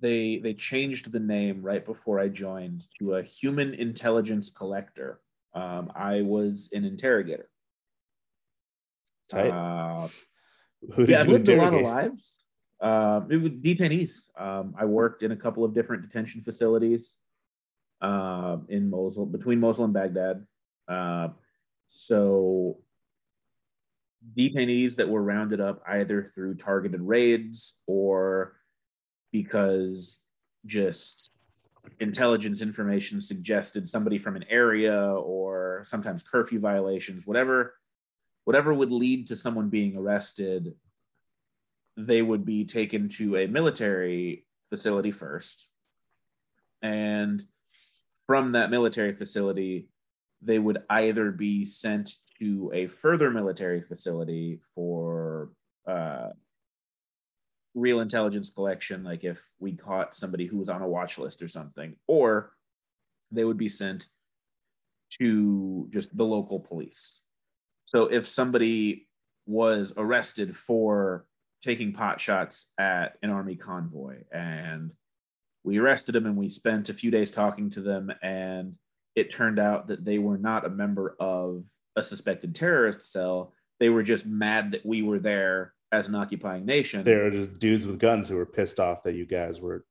they, they changed the name right before I joined to a human intelligence collector. Um, I was an interrogator. Tight. Uh, Who did yeah, I've lived a lot of lives. Um, it was detainees. Um, I worked in a couple of different detention facilities uh, in Mosul, between Mosul and Baghdad. Uh, so detainees that were rounded up either through targeted raids or because just intelligence information suggested somebody from an area, or sometimes curfew violations, whatever. whatever would lead to someone being arrested, they would be taken to a military facility first. And from that military facility, they would either be sent to a further military facility for uh, real intelligence collection, like if we caught somebody who was on a watch list or something, or they would be sent to just the local police. So if somebody was arrested for taking pot shots at an army convoy, and we arrested them and we spent a few days talking to them, and it turned out that they were not a member of a suspected terrorist cell. They were just mad that we were there as an occupying nation. They were just dudes with guns who were pissed off that you guys were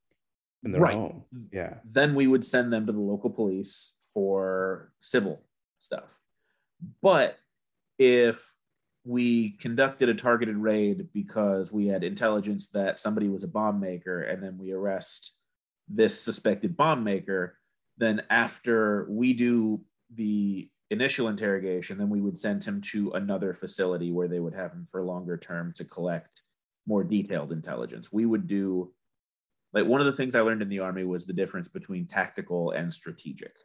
in their right. home. Yeah. Then we would send them to the local police for civil stuff. But if we conducted a targeted raid because we had intelligence that somebody was a bomb maker, and then we arrest this suspected bomb maker, then after we do the initial interrogation, then we would send him to another facility where they would have him for longer term to collect more detailed intelligence. We would do, like, one of the things I learned in the Army was the difference between tactical and strategic.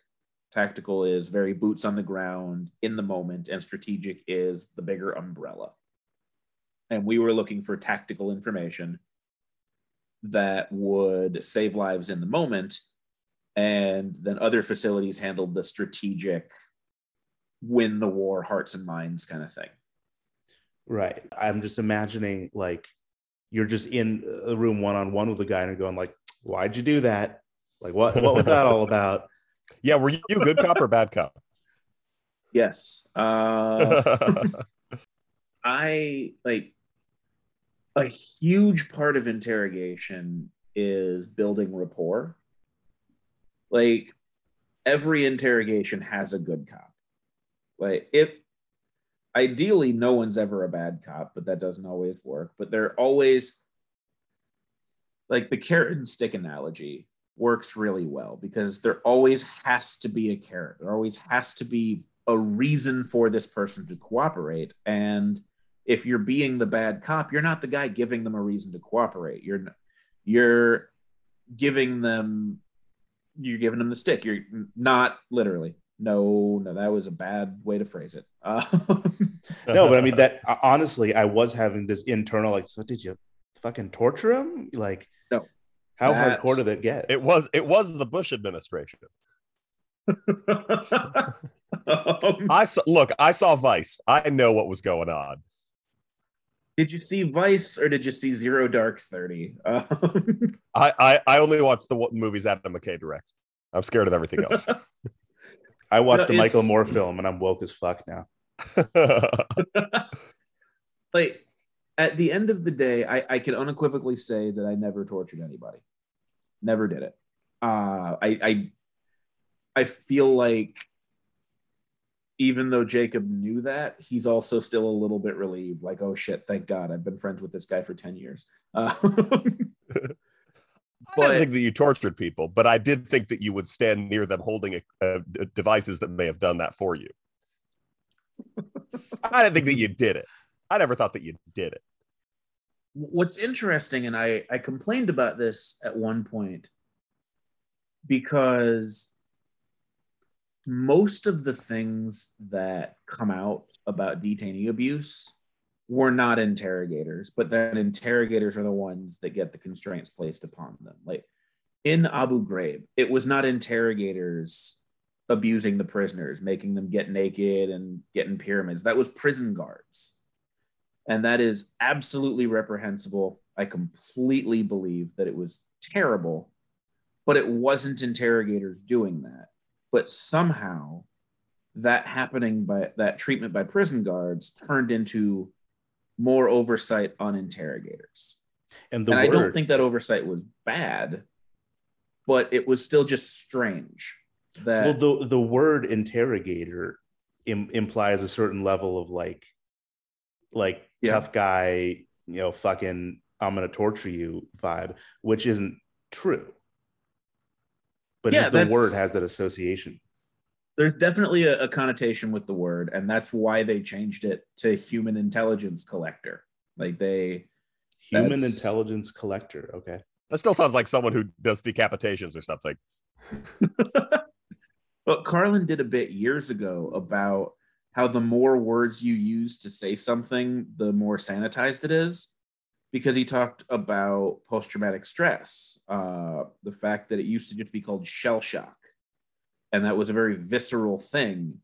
Tactical is very boots on the ground in the moment, and strategic is the bigger umbrella. And we were looking for tactical information that would save lives in the moment, and then other facilities handled the strategic win the war, hearts and minds kind of thing. Right. I'm just imagining, like, you're just in a room one-on-one with a guy and going, like, why'd you do that? Like, what, what was that all about? Yeah, were you good cop or bad cop? Yes. Uh, I, like, a huge part of interrogation is building rapport. Like, every interrogation has a good cop. Like, if, ideally, no one's ever a bad cop, but that doesn't always work. But they're always, like, the carrot and stick analogy works really well, because there always has to be a carrot. There always has to be a reason for this person to cooperate. And if you're being the bad cop, you're not the guy giving them a reason to cooperate. You're you're giving them you're giving them the stick. You're not literally. No, no, that was a bad way to phrase it. Uh, no, but I mean that honestly, I was having this internal, like, so did you fucking torture him? Like, no. How That's, hardcore did it get? It was it was the Bush administration. um, I saw, look, I saw Vice. I know what was going on. Did you see Vice or did you see Zero Dark Thirty? Um, I, I I only watched the movies Adam McKay directs. I'm scared of everything else. I watched no, a Michael Moore film and I'm woke as fuck now. Like, at the end of the day, I, I can unequivocally say that I never tortured anybody. Never did it. Uh, I, I I feel like even though Jacob knew that, he's also still a little bit relieved. Like, oh shit, thank God. I've been friends with this guy for ten years. Uh, I don't think that you tortured people, but I did think that you would stand near them holding a, a, a devices that may have done that for you. I didn't think that you did it. I never thought that you did it. What's interesting, and I, I complained about this at one point, because most of the things that come out about detainee abuse were not interrogators, but then interrogators are the ones that get the constraints placed upon them. Like in Abu Ghraib, it was not interrogators abusing the prisoners, making them get naked and get in pyramids. That was prison guards. And that is absolutely reprehensible. I completely believe that it was terrible, but it wasn't interrogators doing that. But somehow that happening by that treatment by prison guards turned into more oversight on interrogators. And, the and word, I don't think that oversight was bad, but it was still just strange. That well, the, the word interrogator im- implies a certain level of like, like, yeah. tough guy, you know, fucking, I'm going to torture you vibe, which isn't true. But yeah, the word has that association. There's definitely a, a connotation with the word, and that's why they changed it to human intelligence collector. Like they... Human intelligence collector, okay. That still sounds like someone who does decapitations or something. But Carlin did a bit years ago about how the more words you use to say something, the more sanitized it is, because he talked about post-traumatic stress, uh, the fact that it used to just be called shell shock. And that was a very visceral thing.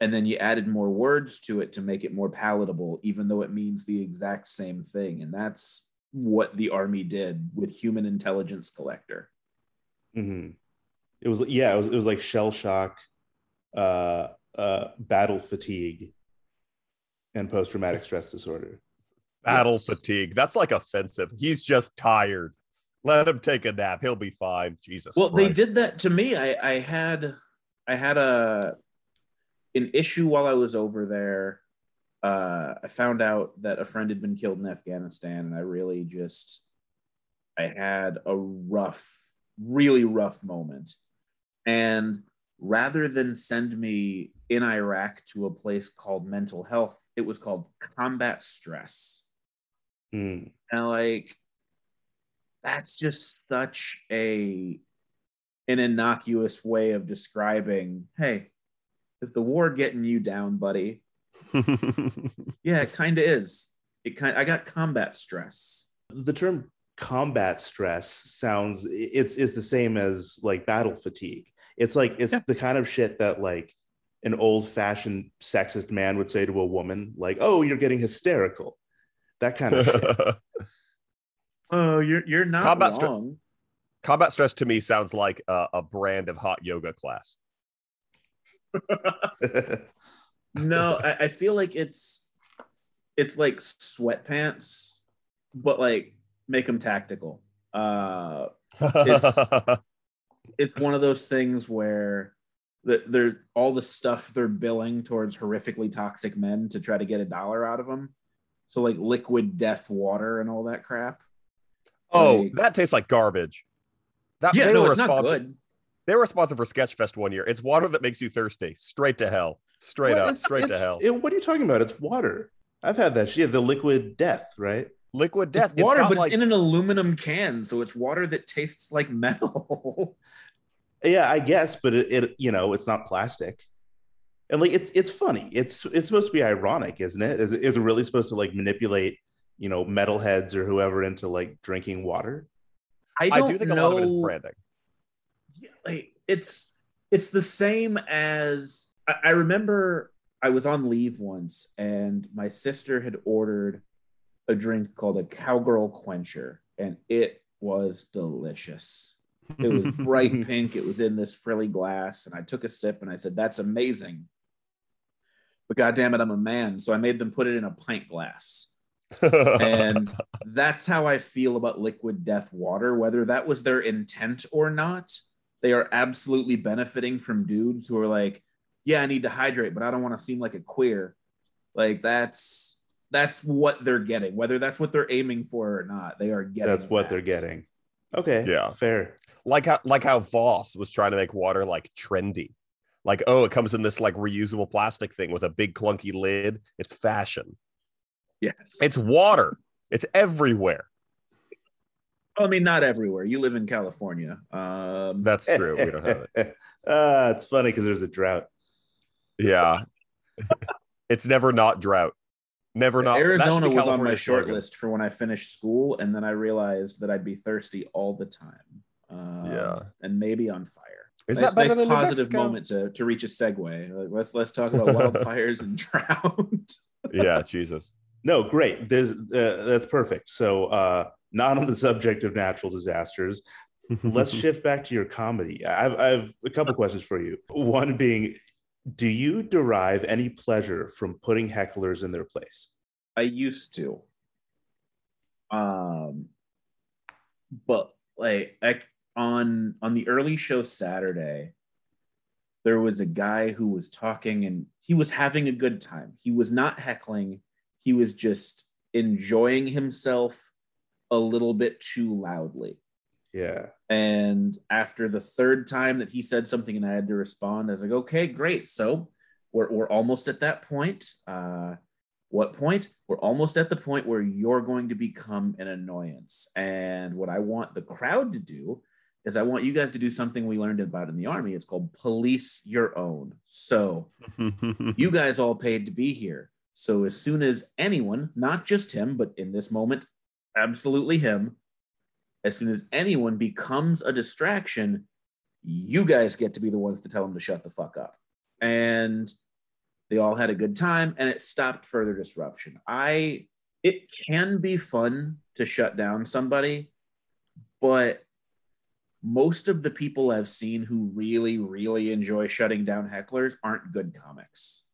And then you added more words to it to make it more palatable, even though it means the exact same thing. And that's what the Army did with Human Intelligence Collector. Mm-hmm. It was, yeah, it was, it was like shell shock, uh, uh, battle fatigue, and post-traumatic stress disorder. Battle yes. fatigue. That's like offensive. He's just tired. Let him take a nap. He'll be fine. Jesus. Well, Christ. They did that to me. I, I had, I had a. An issue while I was over there. uh, I found out that a friend had been killed in Afghanistan, and I really just, I had a rough, really rough moment. And rather than send me in Iraq to a place called mental health, it was called combat stress. Mm. And like, that's just such a, an innocuous way of describing, hey, is the war getting you down, buddy? Yeah, it kind of is. It kind. I got combat stress. The term combat stress sounds, it's it's the same as like battle fatigue. It's like it's yeah. the kind of shit that like an old-fashioned sexist man would say to a woman, like, "Oh, you're getting hysterical." That kind of shit. Oh, you're you're not combat wrong. Stre- combat stress to me sounds like a, a brand of hot yoga class. No, I, I feel like it's it's like sweatpants, but like make them tactical. Uh, it's it's one of those things where the, they're all the stuff they're billing towards horrifically toxic men to try to get a dollar out of them. So like liquid death water and all that crap. Oh, like, that tastes like garbage. That yeah, no, it's not good. They were responsible for Sketchfest one year. It's water that makes you thirsty. Straight to hell. Straight well, up. Straight to hell. It, what are you talking about? It's water. I've had that shit. The liquid death, right? Liquid death. It's water, it's but like... it's in an aluminum can, so it's water that tastes like metal. Yeah, I guess, but it, it, you know, it's not plastic. And like, it's it's funny. It's it's supposed to be ironic, isn't it? Is it's really supposed to like manipulate, you know, metalheads or whoever into like drinking water? I, don't I do think know... a lot of it is branding. Like, it's it's the same as I, I remember I was on leave once and my sister had ordered a drink called a Cowgirl Quencher, and it was delicious. It was bright pink. It was in this frilly glass, and I took a sip and I said, "That's amazing." But goddamn it, I'm a man, so I made them put it in a pint glass. And that's how I feel about liquid death water, whether that was their intent or not. They are absolutely benefiting from dudes who are like, yeah, I need to hydrate, but I don't want to seem like a queer. Like that's, that's what they're getting, whether that's what they're aiming for or not. They are getting That's what that. They're getting. Okay. Yeah. Fair. Like how, like how Voss was trying to make water like trendy. Like, oh, it comes in this like reusable plastic thing with a big clunky lid. It's fashion. Yes. It's water. It's everywhere. I mean, not everywhere. You live in California. Um, That's true. We don't have it. Uh, it's funny because there's a drought. Yeah. It's never not drought. Never not. Arizona was on my short list for when I finished school, and then I realized that I'd be thirsty all the time. Um, yeah. And maybe on fire. Is nice, that better nice than positive New Mexico? Moment to, to reach a segue. Let's, let's talk about wildfires and drought. Yeah, Jesus. No, great. There's, uh, that's perfect. So, uh, not on the subject of natural disasters. Let's shift back to your comedy. I've, I've a couple questions for you. One being, do you derive any pleasure from putting hecklers in their place? I used to. Um, but like I, on on the early show Saturday, there was a guy who was talking and he was having a good time. He was not heckling. He was just enjoying himself a little bit too loudly. Yeah. And after the third time that he said something and I had to respond, I was like, okay, great. So we're, we're almost at that point. Uh, what point? We're almost at the point where you're going to become an annoyance. And what I want the crowd to do is I want you guys to do something we learned about in the Army. It's called police your own. So you guys all paid to be here. So as soon as anyone, not just him, but in this moment, absolutely him, as soon as anyone becomes a distraction, You guys get to be the ones to tell them to shut the fuck up. And they all had a good time, and it stopped further disruption. I, it can be fun to shut down somebody, but most of the people I've seen who really, really enjoy shutting down hecklers aren't good comics.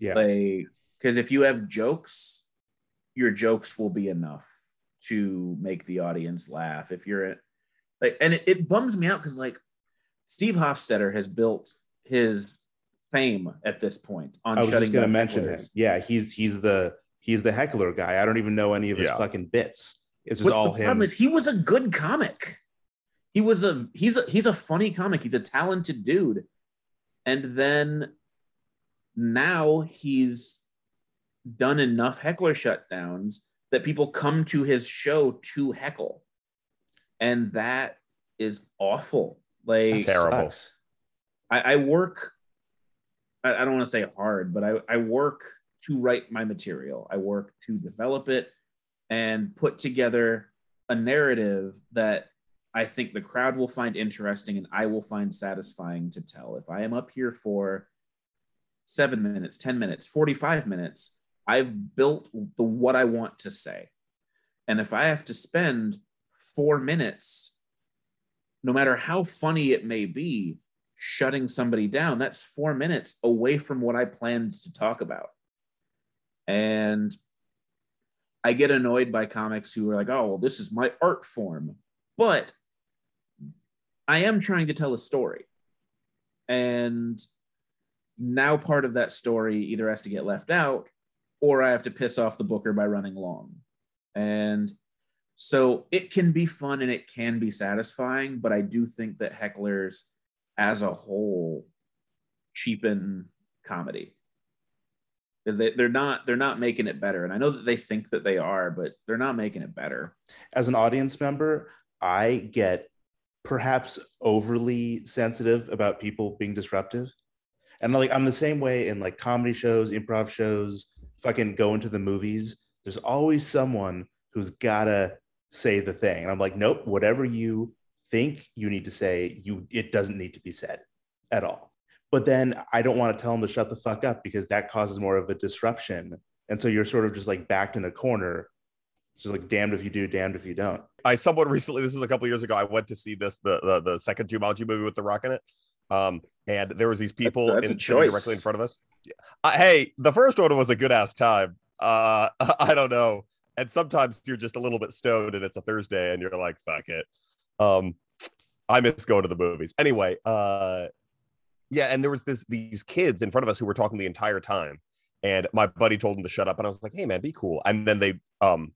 Yeah. They, because if you have jokes, your jokes will be enough to make the audience laugh. If you're at, like, and it, it bums me out because, like, Steve Hofstetter has built his fame at this point on shutting down. I was just going to mention him. Yeah, he's he's the he's the heckler guy. I don't even know any of his yeah. fucking bits. It's just all him. The problem is he was a good comic. He was a he's a he's a funny comic. He's a talented dude, and then now he's done enough heckler shutdowns that people come to his show to heckle, and that is awful. Like, terrible. I, I work. I, I don't want to say hard, but I, I work to write my material. I work to develop it and put together a narrative that I think the crowd will find interesting and I will find satisfying to tell. If I am up here for seven minutes, ten minutes, forty-five minutes, I've built the what I want to say. And if I have to spend four minutes, no matter how funny it may be, shutting somebody down, that's four minutes away from what I planned to talk about. And I get annoyed by comics who are like, oh, well, this is my art form. But I am trying to tell a story. And now part of that story either has to get left out or I have to piss off the booker by running long. And so it can be fun and it can be satisfying, but I do think that hecklers as a whole cheapen comedy. They're not, they're not making it better. And I know that they think that they are, but they're not making it better. As an audience member, I get perhaps overly sensitive about people being disruptive. And like, I'm the same way in like comedy shows, improv shows, fucking going to the movies. There's always someone who's gotta say the thing. And I'm like, nope, whatever you think you need to say, you it doesn't need to be said at all. But then I don't want to tell them to shut the fuck up because that causes more of a disruption. And so you're sort of just like backed in a corner. It's just like damned if you do, damned if you don't. I somewhat recently, this is a couple of years ago, I went to see this, the the, the second Jumanji movie with The Rock in it. Um, and there was these people that's, that's in, sitting directly in front of us. Uh, hey, the first one was a good ass time. Uh, I don't know. And sometimes you're just a little bit stoned and it's a Thursday and you're like, fuck it. Um, I miss going to the movies. Anyway, uh, yeah, and there was this these kids in front of us who were talking the entire time, and my buddy told them to shut up, and I was like, "Hey, man, be cool." And then they um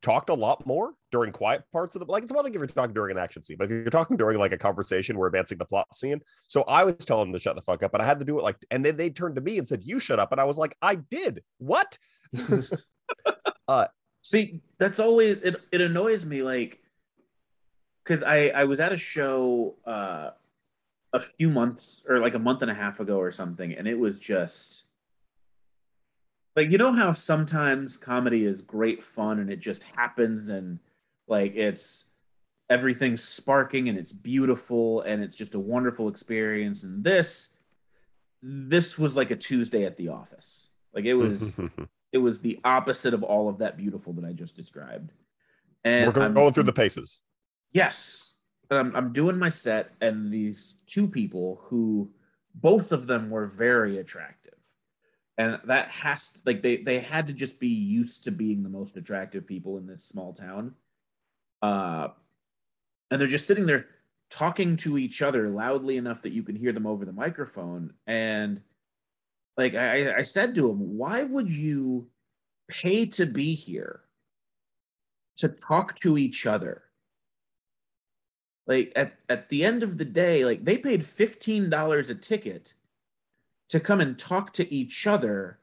talked a lot more during quiet parts of the like. It's one thing if you're talking during an action scene, but if you're talking during like a conversation, we're advancing the plot scene. So I was telling them to shut the fuck up, but I had to do it like, and then they turned to me and said, "You shut up," and I was like, "I did what?" uh, See, that's always it. It annoys me, like, because I I was at a show. Uh, a few months or like a month and a half ago or something. And it was just like, you know how sometimes comedy is great fun and it just happens. And like, it's everything's sparking and it's beautiful and it's just a wonderful experience. And this, this was like a Tuesday at the office. Like it was, it was the opposite of all of that beautiful that I just described. And we're going I'm, through the paces. Yes. I'm, I'm doing my set, and these two people who both of them were very attractive, and that has to, like they they had to just be used to being the most attractive people in this small town, uh, and they're just sitting there talking to each other loudly enough that you can hear them over the microphone. And like I, I said to him, why would you pay to be here to talk to each other? Like at, at the end of the day, like they paid fifteen dollars a ticket to come and talk to each other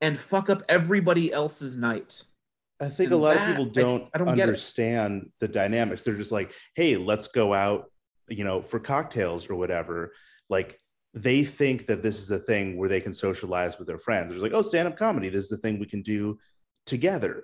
and fuck up everybody else's night. I think and a lot that, of people don't, I, I don't understand the dynamics. They're just like, hey, let's go out, you know, for cocktails or whatever. Like they think that this is a thing where they can socialize with their friends. It's like, oh, stand-up comedy. This is the thing we can do together.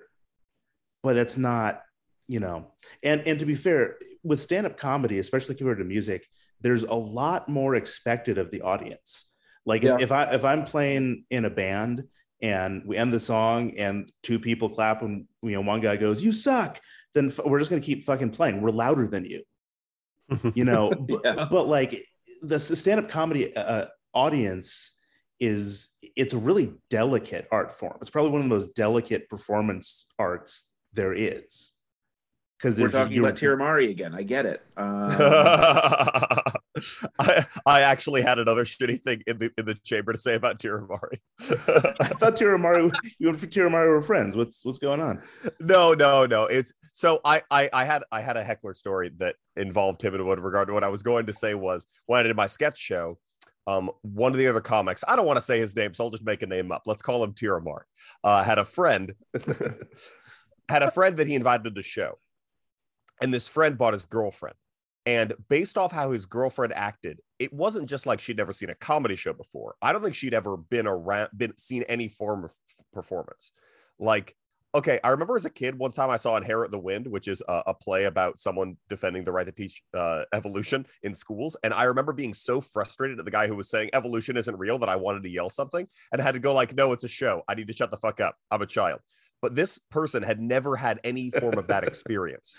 But that's not you know, and, and to be fair, with stand-up comedy, especially compared to music, there's a lot more expected of the audience. Like yeah. if I, if I'm playing in a band and we end the song and two people clap and, you know, one guy goes, "You suck," then f- we're just going to keep fucking playing. We're louder than you, you know, yeah. but, but like the stand-up comedy uh, audience is, it's a really delicate art form. It's probably one of the most delicate performance arts there is. Because we're talking about Tiramari again. I get it. Um... I, I actually had another shitty thing in the in the chamber to say about Tiramari. I thought Tiramari, you and Tiramari were friends. What's what's going on? No, no, no. It's so I, I I had I had a heckler story that involved him in one regard. What I was going to say was when I did my sketch show, um, one of the other comics, I don't want to say his name, so I'll just make a name up. Let's call him Tiramari. Uh, had a friend, had a friend that he invited to the show. And this friend bought his girlfriend. And based off how his girlfriend acted, it wasn't just like she'd never seen a comedy show before. I don't think she'd ever been around, been seen any form of performance. Like, okay, I remember as a kid, one time I saw Inherit the Wind, which is a, a play about someone defending the right to teach uh, evolution in schools. And I remember being so frustrated at the guy who was saying evolution isn't real that I wanted to yell something and had to go like, no, it's a show. I need to shut the fuck up. I'm a child. But this person had never had any form of that experience.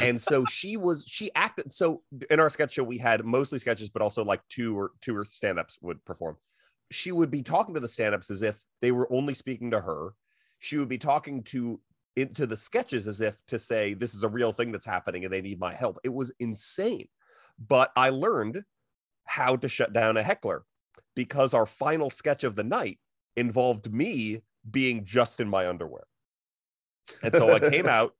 And so she was, she acted. So in our sketch show, we had mostly sketches, but also like two or two or stand-ups would perform. She would be talking to the stand-ups as if they were only speaking to her. She would be talking to, into the sketches as if to say, this is a real thing that's happening and they need my help. It was insane. But I learned how to shut down a heckler because our final sketch of the night involved me being just in my underwear. And so I came out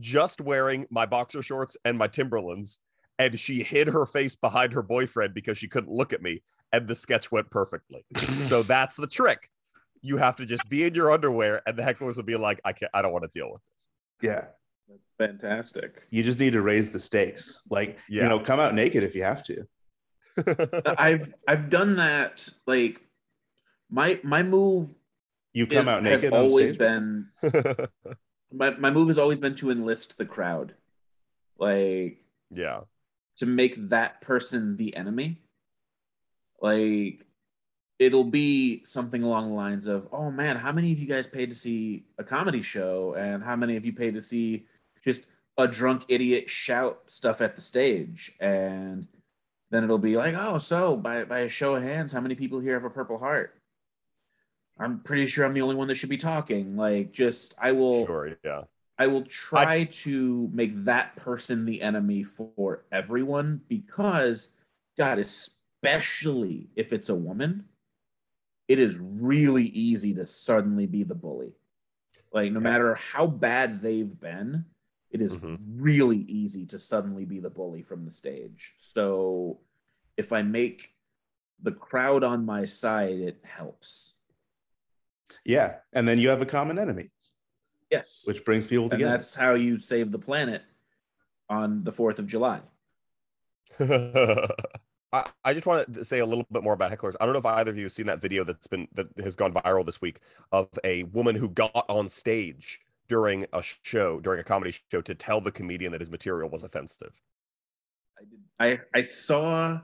just wearing my boxer shorts and my Timberlands, and she hid her face behind her boyfriend because she couldn't look at me, and the sketch went perfectly. So that's the trick. You have to just be in your underwear, and the hecklers will be like, I can't, I don't want to deal with this. Yeah. That's fantastic. You just need to raise the stakes. Like, yeah. you know, come out naked if you have to. I've I've done that. Like, my my move you come is, out naked has always been My my move has always been to enlist the crowd, like yeah, to make that person the enemy. Like it'll be something along the lines of, "Oh man, how many of you guys paid to see a comedy show, and how many of you paid to see just a drunk idiot shout stuff at the stage?" And then it'll be like, "Oh, so by by a show of hands, how many people here have a Purple Heart?" I'm pretty sure I'm the only one that should be talking. Like, just, I will, sure, yeah. I will try I, to make that person the enemy for everyone because, God, especially if it's a woman, it is really easy to suddenly be the bully. Like, no yeah. matter how bad they've been, it is mm-hmm. really easy to suddenly be the bully from the stage. So if I make the crowd on my side, it helps. Yeah, and then you have a common enemy. Yes. Which brings people together. And that's how you save the planet on the fourth of July. I, I just want to say a little bit more about hecklers. I don't know if either of you have seen that video that's been that has gone viral this week of a woman who got on stage during a show, during a comedy show, to tell the comedian that his material was offensive. I did, I, I saw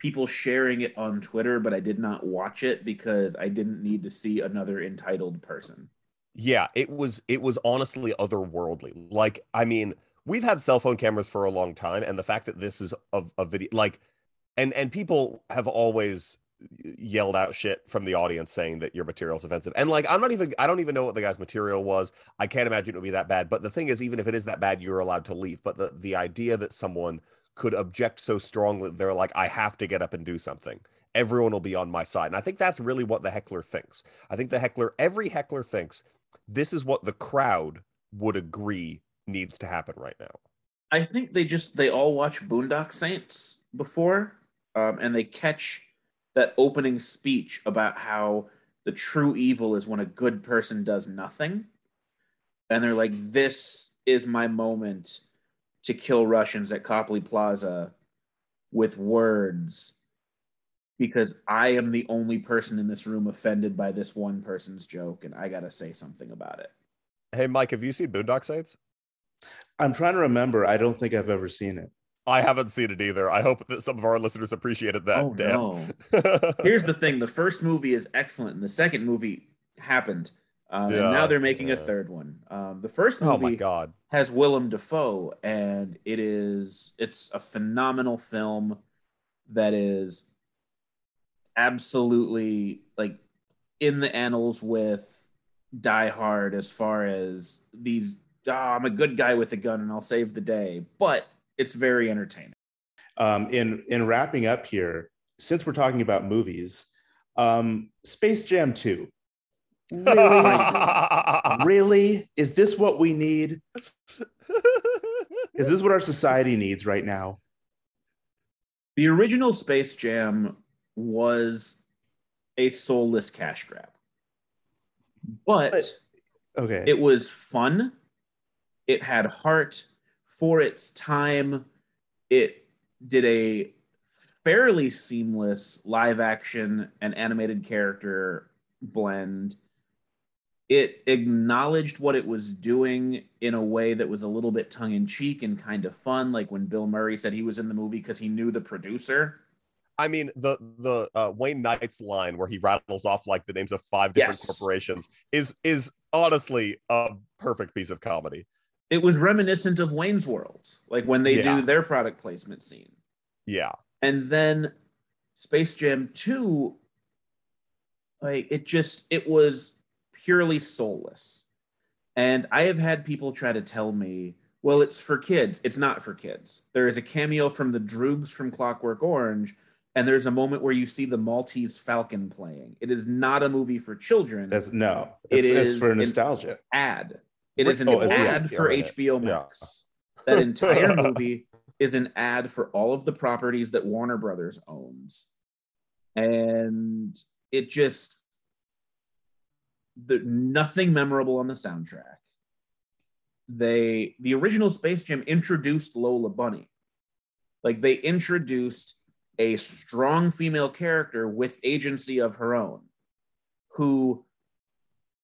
people sharing it on Twitter, but I did not watch it because I didn't need to see another entitled person. Yeah, it was it was honestly otherworldly. Like, I mean, we've had cell phone cameras for a long time, and the fact that this is a, a video, like, and and people have always yelled out shit from the audience saying that your material's offensive. And like, I'm not even, I don't even know what the guy's material was. I can't imagine it would be that bad. But the thing is, even if it is that bad, you're allowed to leave. But the the idea that someone could object so strongly they're like, I have to get up and do something, everyone will be on my side. And I think that's really what the heckler thinks. I think the heckler every heckler thinks this is what the crowd would agree needs to happen right now. I think they just they all watch Boondock Saints before um, and they catch that opening speech about how the true evil is when a good person does nothing, and they're like, this is my moment to kill Russians at Copley Plaza with words because I am the only person in this room offended by this one person's joke and I gotta say something about it. Hey, Mike, have you seen Boondock Saints? I'm trying to remember. I don't think I've ever seen it. I haven't seen it either. I hope that some of our listeners appreciated that. Oh, Dan. No. Here's the thing. The first movie is excellent, and the second movie happened. Um, yeah, and now they're making yeah. a third one. Um, the first movie oh my God. has Willem Dafoe, and it is it's a phenomenal film that is absolutely like in the annals with Die Hard as far as these, oh, I'm a good guy with a gun and I'll save the day. But it's very entertaining. Um, in, in wrapping up here, since we're talking about movies, um, Space Jam two. Really? Really? Is this what we need? Is this what our society needs right now? The original Space Jam was a soulless cash grab. But, but okay. It was fun. It had heart. For its time, it did a fairly seamless live action and animated character blend. It acknowledged what it was doing in a way that was a little bit tongue-in-cheek and kind of fun, like when Bill Murray said he was in the movie because he knew the producer. I mean, the the uh, Wayne Knight's line where he rattles off like the names of five different yes. corporations is is honestly a perfect piece of comedy. It was reminiscent of Wayne's World, like when they yeah. do their product placement scene. Yeah. And then Space Jam two, like it just, it was purely soulless. And I have had people try to tell me, well, it's for kids. It's not for kids. There is a cameo from the Droogs from Clockwork Orange, and there's a moment where you see the Maltese Falcon playing. It is not a movie for children. That's no. It's, it it's is for nostalgia. An ad. It is an oh, ad for yeah, H B O Max. Yeah. That entire movie is an ad for all of the properties that Warner Brothers owns. And it just, the, nothing memorable on the soundtrack. They, the original Space Jam introduced Lola Bunny. Like they introduced a strong female character with agency of her own who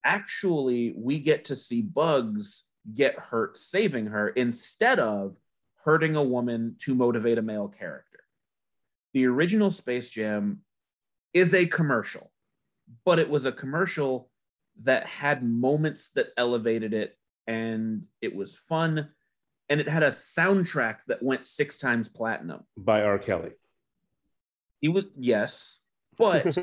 actually, we get to see Bugs get hurt saving her instead of hurting a woman to motivate a male character. The original Space Jam is a commercial, but it was a commercial that had moments that elevated it, and it was fun, and it had a soundtrack that went six times platinum. By R. Kelly. He was, yes. But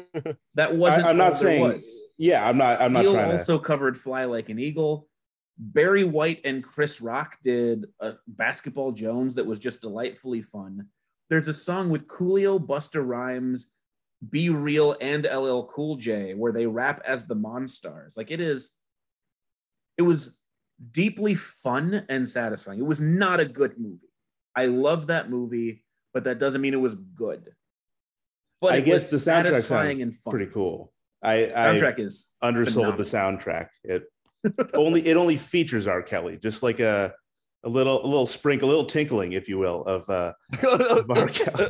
that wasn't. I, I'm not saying. Was. Yeah, I'm not. I'm Seal not trying. Also to... covered "Fly Like an Eagle." Barry White and Chris Rock did a Basketball Jones that was just delightfully fun. There's a song with Coolio, Busta Rhymes, Be Real, and L L Cool J where they rap as the Monstars. Like it is. It was deeply fun and satisfying. It was not a good movie. I love that movie, but that doesn't mean it was good. But I guess the soundtrack sounds pretty cool. I, I soundtrack is undersold phenomenal. The soundtrack. It only it only features R. Kelly, just like a a little a little sprinkle, a little tinkling, if you will, of, uh, of R. Kelly.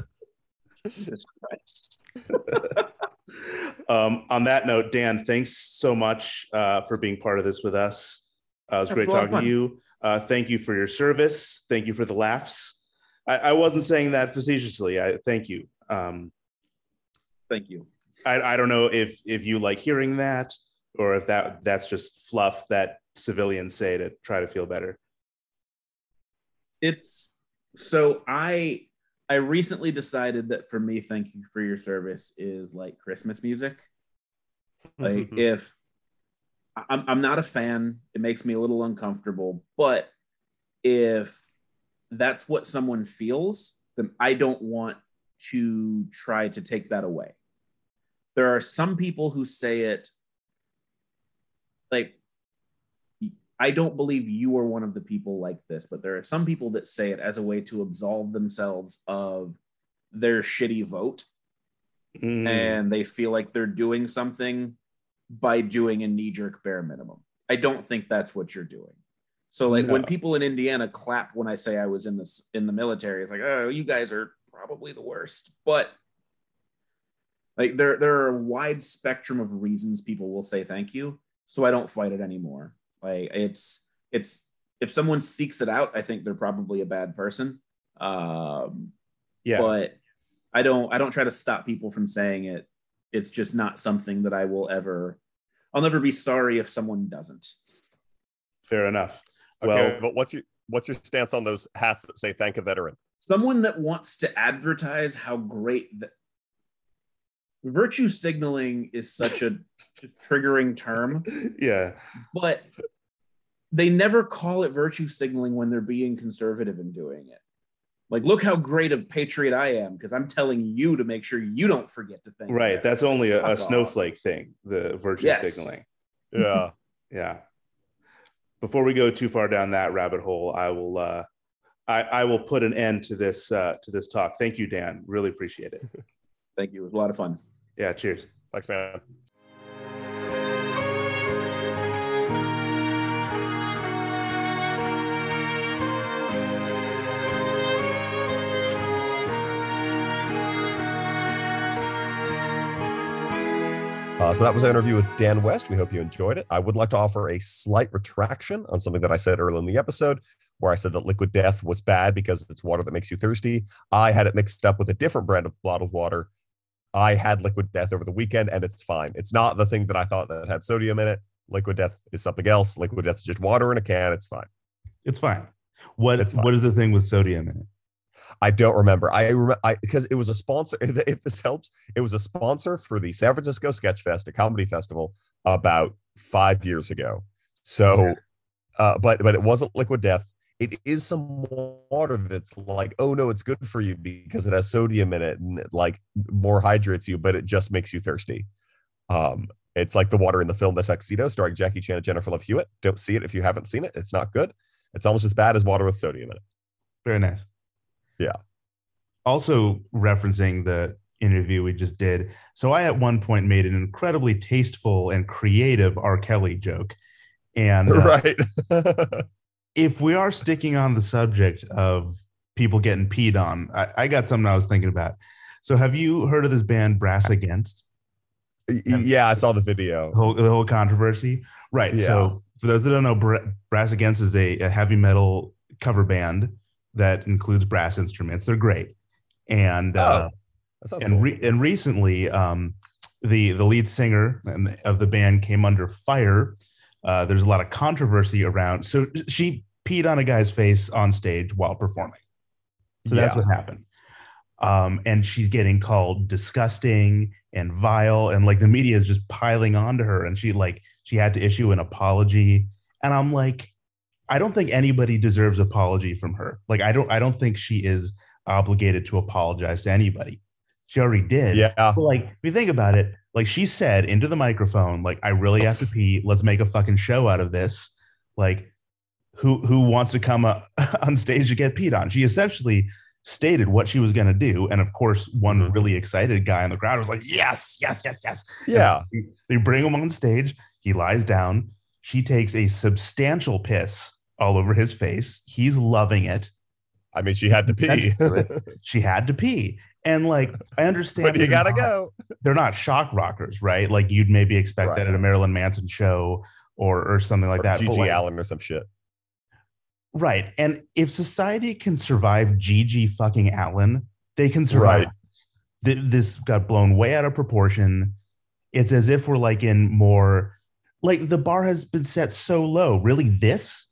Jesus Christ. um, on that note, Dan, thanks so much uh, for being part of this with us. Uh, it was That's great talking fun. to you. Uh, thank you for your service. Thank you for the laughs. I, I wasn't saying that facetiously. I thank you. Um, Thank you. I, I don't know if if you like hearing that or if that that's just fluff that civilians say to try to feel better. It's so I I recently decided that for me, thank you for your service is like Christmas music. Like if I'm I'm not a fan, it makes me a little uncomfortable. But if that's what someone feels, then I don't want to try to take that away. There are some people who say it like, I don't believe you are one of the people like this, but there are some people that say it as a way to absolve themselves of their shitty vote. Mm. And they feel like they're doing something by doing a knee-jerk bare minimum. I don't think that's what you're doing. So like no. When people in Indiana clap when I say I was in this in the military, it's like, oh, you guys are probably the worst. But like there there are a wide spectrum of reasons people will say thank you, so I don't fight it anymore. Like it's it's if someone seeks it out, I think they're probably a bad person. Um, yeah. But I don't, I don't try to stop people from saying it. It's just not something that I will ever, I'll never be sorry if someone doesn't. Fair enough. Okay. Well, but what's your, what's your stance on those hats that say thank a veteran? Someone that wants to advertise how great that virtue signaling is such a triggering term. Yeah. But they never call it virtue signaling when they're being conservative and doing it. Like, look how great a patriot I am because I'm telling you to make sure you don't forget to think. Right. That's only a, a snowflake thing, the virtue yes. signaling. Yeah. Yeah. Before we go too far down that rabbit hole, I will uh, I, I will put an end to this uh, to this talk. Thank you, Dan. Really appreciate it. Thank you. It was a lot of fun. Yeah. Cheers. Thanks, man. Uh, so that was an interview with Dan West. We hope you enjoyed it. I would like to offer a slight retraction on something that I said earlier in the episode, where I said that liquid death was bad because it's water that makes you thirsty. I had it mixed up with a different brand of bottled water. I had liquid death over the weekend, and it's fine. It's not the thing that I thought that had sodium in it. Liquid death is something else. Liquid death is just water in a can. It's fine. It's fine. What, it's fine. What is the thing with sodium in it? I don't remember. I remember because it was a sponsor. If this helps, it was a sponsor for the San Francisco Sketch Fest, a comedy festival, about five years ago. So, uh, but but it wasn't liquid death. It is some water that's like, oh no, it's good for you because it has sodium in it and it like more hydrates you, but it just makes you thirsty. Um, it's like the water in the film The Tuxedo, starring Jackie Chan and Jennifer Love Hewitt. Don't see it if you haven't seen it. It's not good. It's almost as bad as water with sodium in it. Very nice. Yeah. Also referencing the interview we just did. So I, at one point, made an incredibly tasteful and creative R. Kelly joke. And uh, right. If we are sticking on the subject of people getting peed on, I, I got something I was thinking about. So have you heard of this band Brass Against? Yeah, I saw the video. The whole, the whole controversy. Right. Yeah. So for those that don't know, Br- Brass Against is a, a heavy metal cover band that includes brass instruments. They're great. And uh, oh, and, re- cool. and recently um, the, the lead singer of the band came under fire. Uh, there's a lot of controversy around. So she peed on a guy's face on stage while performing. So that's yeah. what happened. Um, and she's getting called disgusting and vile. And like the media is just piling onto her. And she like, she had to issue an apology. And I'm like, I don't think anybody deserves apology from her. Like, I don't, I don't think she is obligated to apologize to anybody. She already did. Yeah. But like, if you think about it, like she said into the microphone, like, I really have to pee. Let's make a fucking show out of this. Like, who, who wants to come uh, on stage to get peed on? She essentially stated what she was going to do. And of course, one mm-hmm. really excited guy in the crowd was like, yes, yes, yes, yes. Yeah. So they bring him on stage. He lies down. She takes a substantial piss all over his face. He's loving it. I mean, she had to pee. She had to pee. And like, I understand. But you gotta not, go. They're not shock rockers, right? Like you'd maybe expect right. that at a Marilyn Manson show or, or something like or that. Gigi like, Allen or some shit. Right. And if society can survive Gigi fucking Allen, they can survive. Right. Th- this got blown way out of proportion. It's as if we're like in more, like the bar has been set so low. Really this?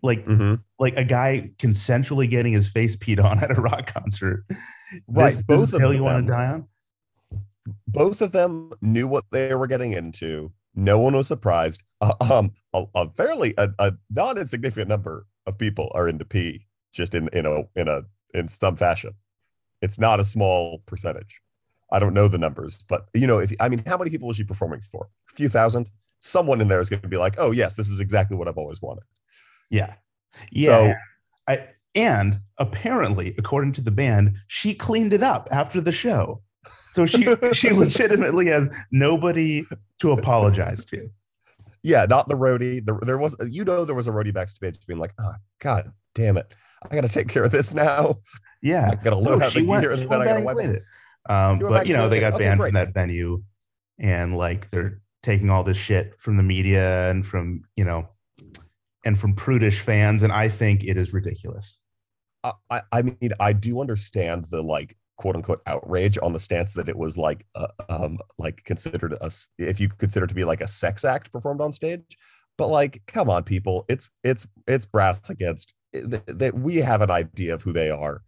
Like, mm-hmm. like a guy consensually getting his face peed on at a rock concert. Right. This, both this of them. You want to die on? Both of them knew what they were getting into. No one was surprised. Uh, um, a, a fairly a, a not insignificant number of people are into pee, just in in a in a in some fashion. It's not a small percentage. I don't know the numbers, but you know, if I mean, how many people was she performing for? A few thousand. Someone in there is going to be like, oh yes, this is exactly what I've always wanted. Yeah. Yeah. So, I and apparently, according to the band, she cleaned it up after the show. So she she legitimately has nobody to apologize to. Yeah, not the roadie. The, there was you know there was a roadie backstage being like, "Oh god, damn it. I got to take care of this now." Yeah. I got to load out the gear and then I got to wipe it. Um but you know, they got banned from that venue and like they're taking all this shit from the media and from, you know, and from prudish fans, and I think it is ridiculous. I, I mean, I do understand the, like, quote unquote outrage on the stance that it was like, uh, um, like considered a, if you consider it to be like a sex act performed on stage, but like, come on, people, it's, it's, it's Brass Against, that we have an idea of who they are.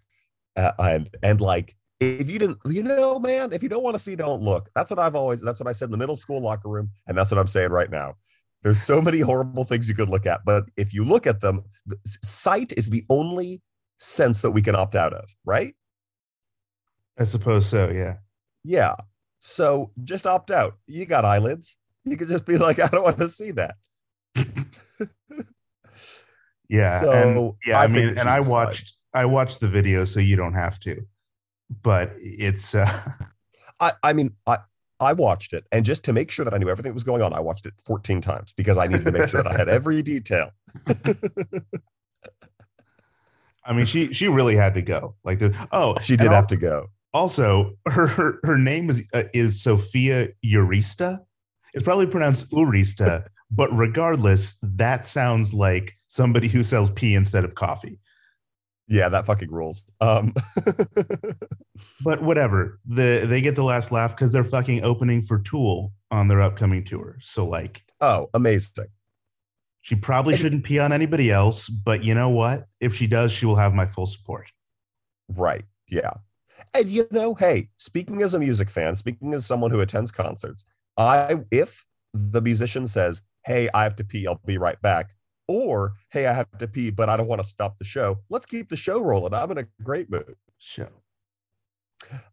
Uh, and, and like, if you didn't, you know, man, if you don't want to see, don't look. That's what I've always, that's what I said in the middle school locker room. And that's what I'm saying right now. There's so many horrible things you could look at, but if you look at them, sight is the only sense that we can opt out of, right? I suppose so, yeah. Yeah. So just opt out. You got eyelids. You could just be like, I don't want to see that. Yeah. So and, yeah, I, I mean, and I watched fine. I watched the video, so you don't have to. But it's uh I, I mean I I watched it, and just to make sure that I knew everything that was going on, I watched it fourteen times because I needed to make sure that I had every detail. I mean, she she really had to go. Like, the, oh, she did have also, to go. Also, her her, her name is uh, is Sophia Urista. It's probably pronounced Urista, but regardless, that sounds like somebody who sells pee instead of coffee. Yeah, that fucking rules. Um. But whatever, the they get the last laugh because they're fucking opening for Tool on their upcoming tour. So like, oh, amazing. She probably shouldn't pee on anybody else, but you know what? If she does, she will have my full support. Right. Yeah. And you know, hey, speaking as a music fan, speaking as someone who attends concerts, I if the musician says, hey, I have to pee, I'll be right back, or hey, I have to pee, but I don't want to stop the show, let's keep the show rolling. I'm in a great mood. Sure.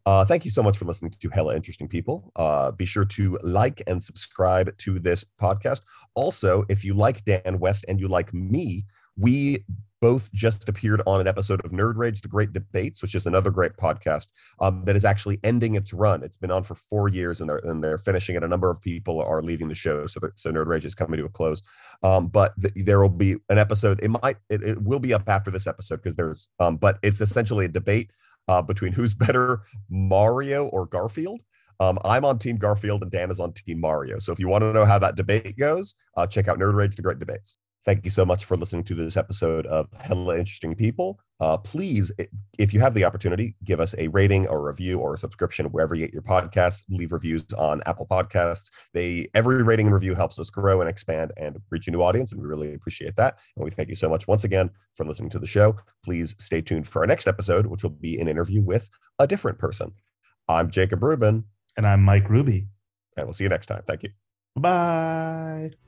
Uh, thank you so much for listening to Hella Interesting People. Uh, be sure to like and subscribe to this podcast. Also, if you like Dan West and you like me, we both just appeared on an episode of Nerd Rage, The Great Debates, which is another great podcast um, that is actually ending its run. It's been on for four years and they're, and they're finishing it. A number of people are leaving the show, so, so Nerd Rage is coming to a close. Um, but th- there will be an episode. It might, it, it will be up after this episode because there's, um, but it's essentially a debate Uh, between who's better, Mario or Garfield. Um, I'm on Team Garfield and Dan is on Team Mario. So if you want to know how that debate goes, uh, check out Nerd Rage, The Great Debates. Thank you so much for listening to this episode of Hella Interesting People. Uh, please, if you have the opportunity, give us a rating or review or a subscription wherever you get your podcasts. Leave reviews on Apple Podcasts. They every rating and review helps us grow and expand and reach a new audience, and we really appreciate that. And we thank you so much once again for listening to the show. Please stay tuned for our next episode, which will be an interview with a different person. I'm Jacob Rubin. And I'm Mike Ruby. And we'll see you next time. Thank you. Bye.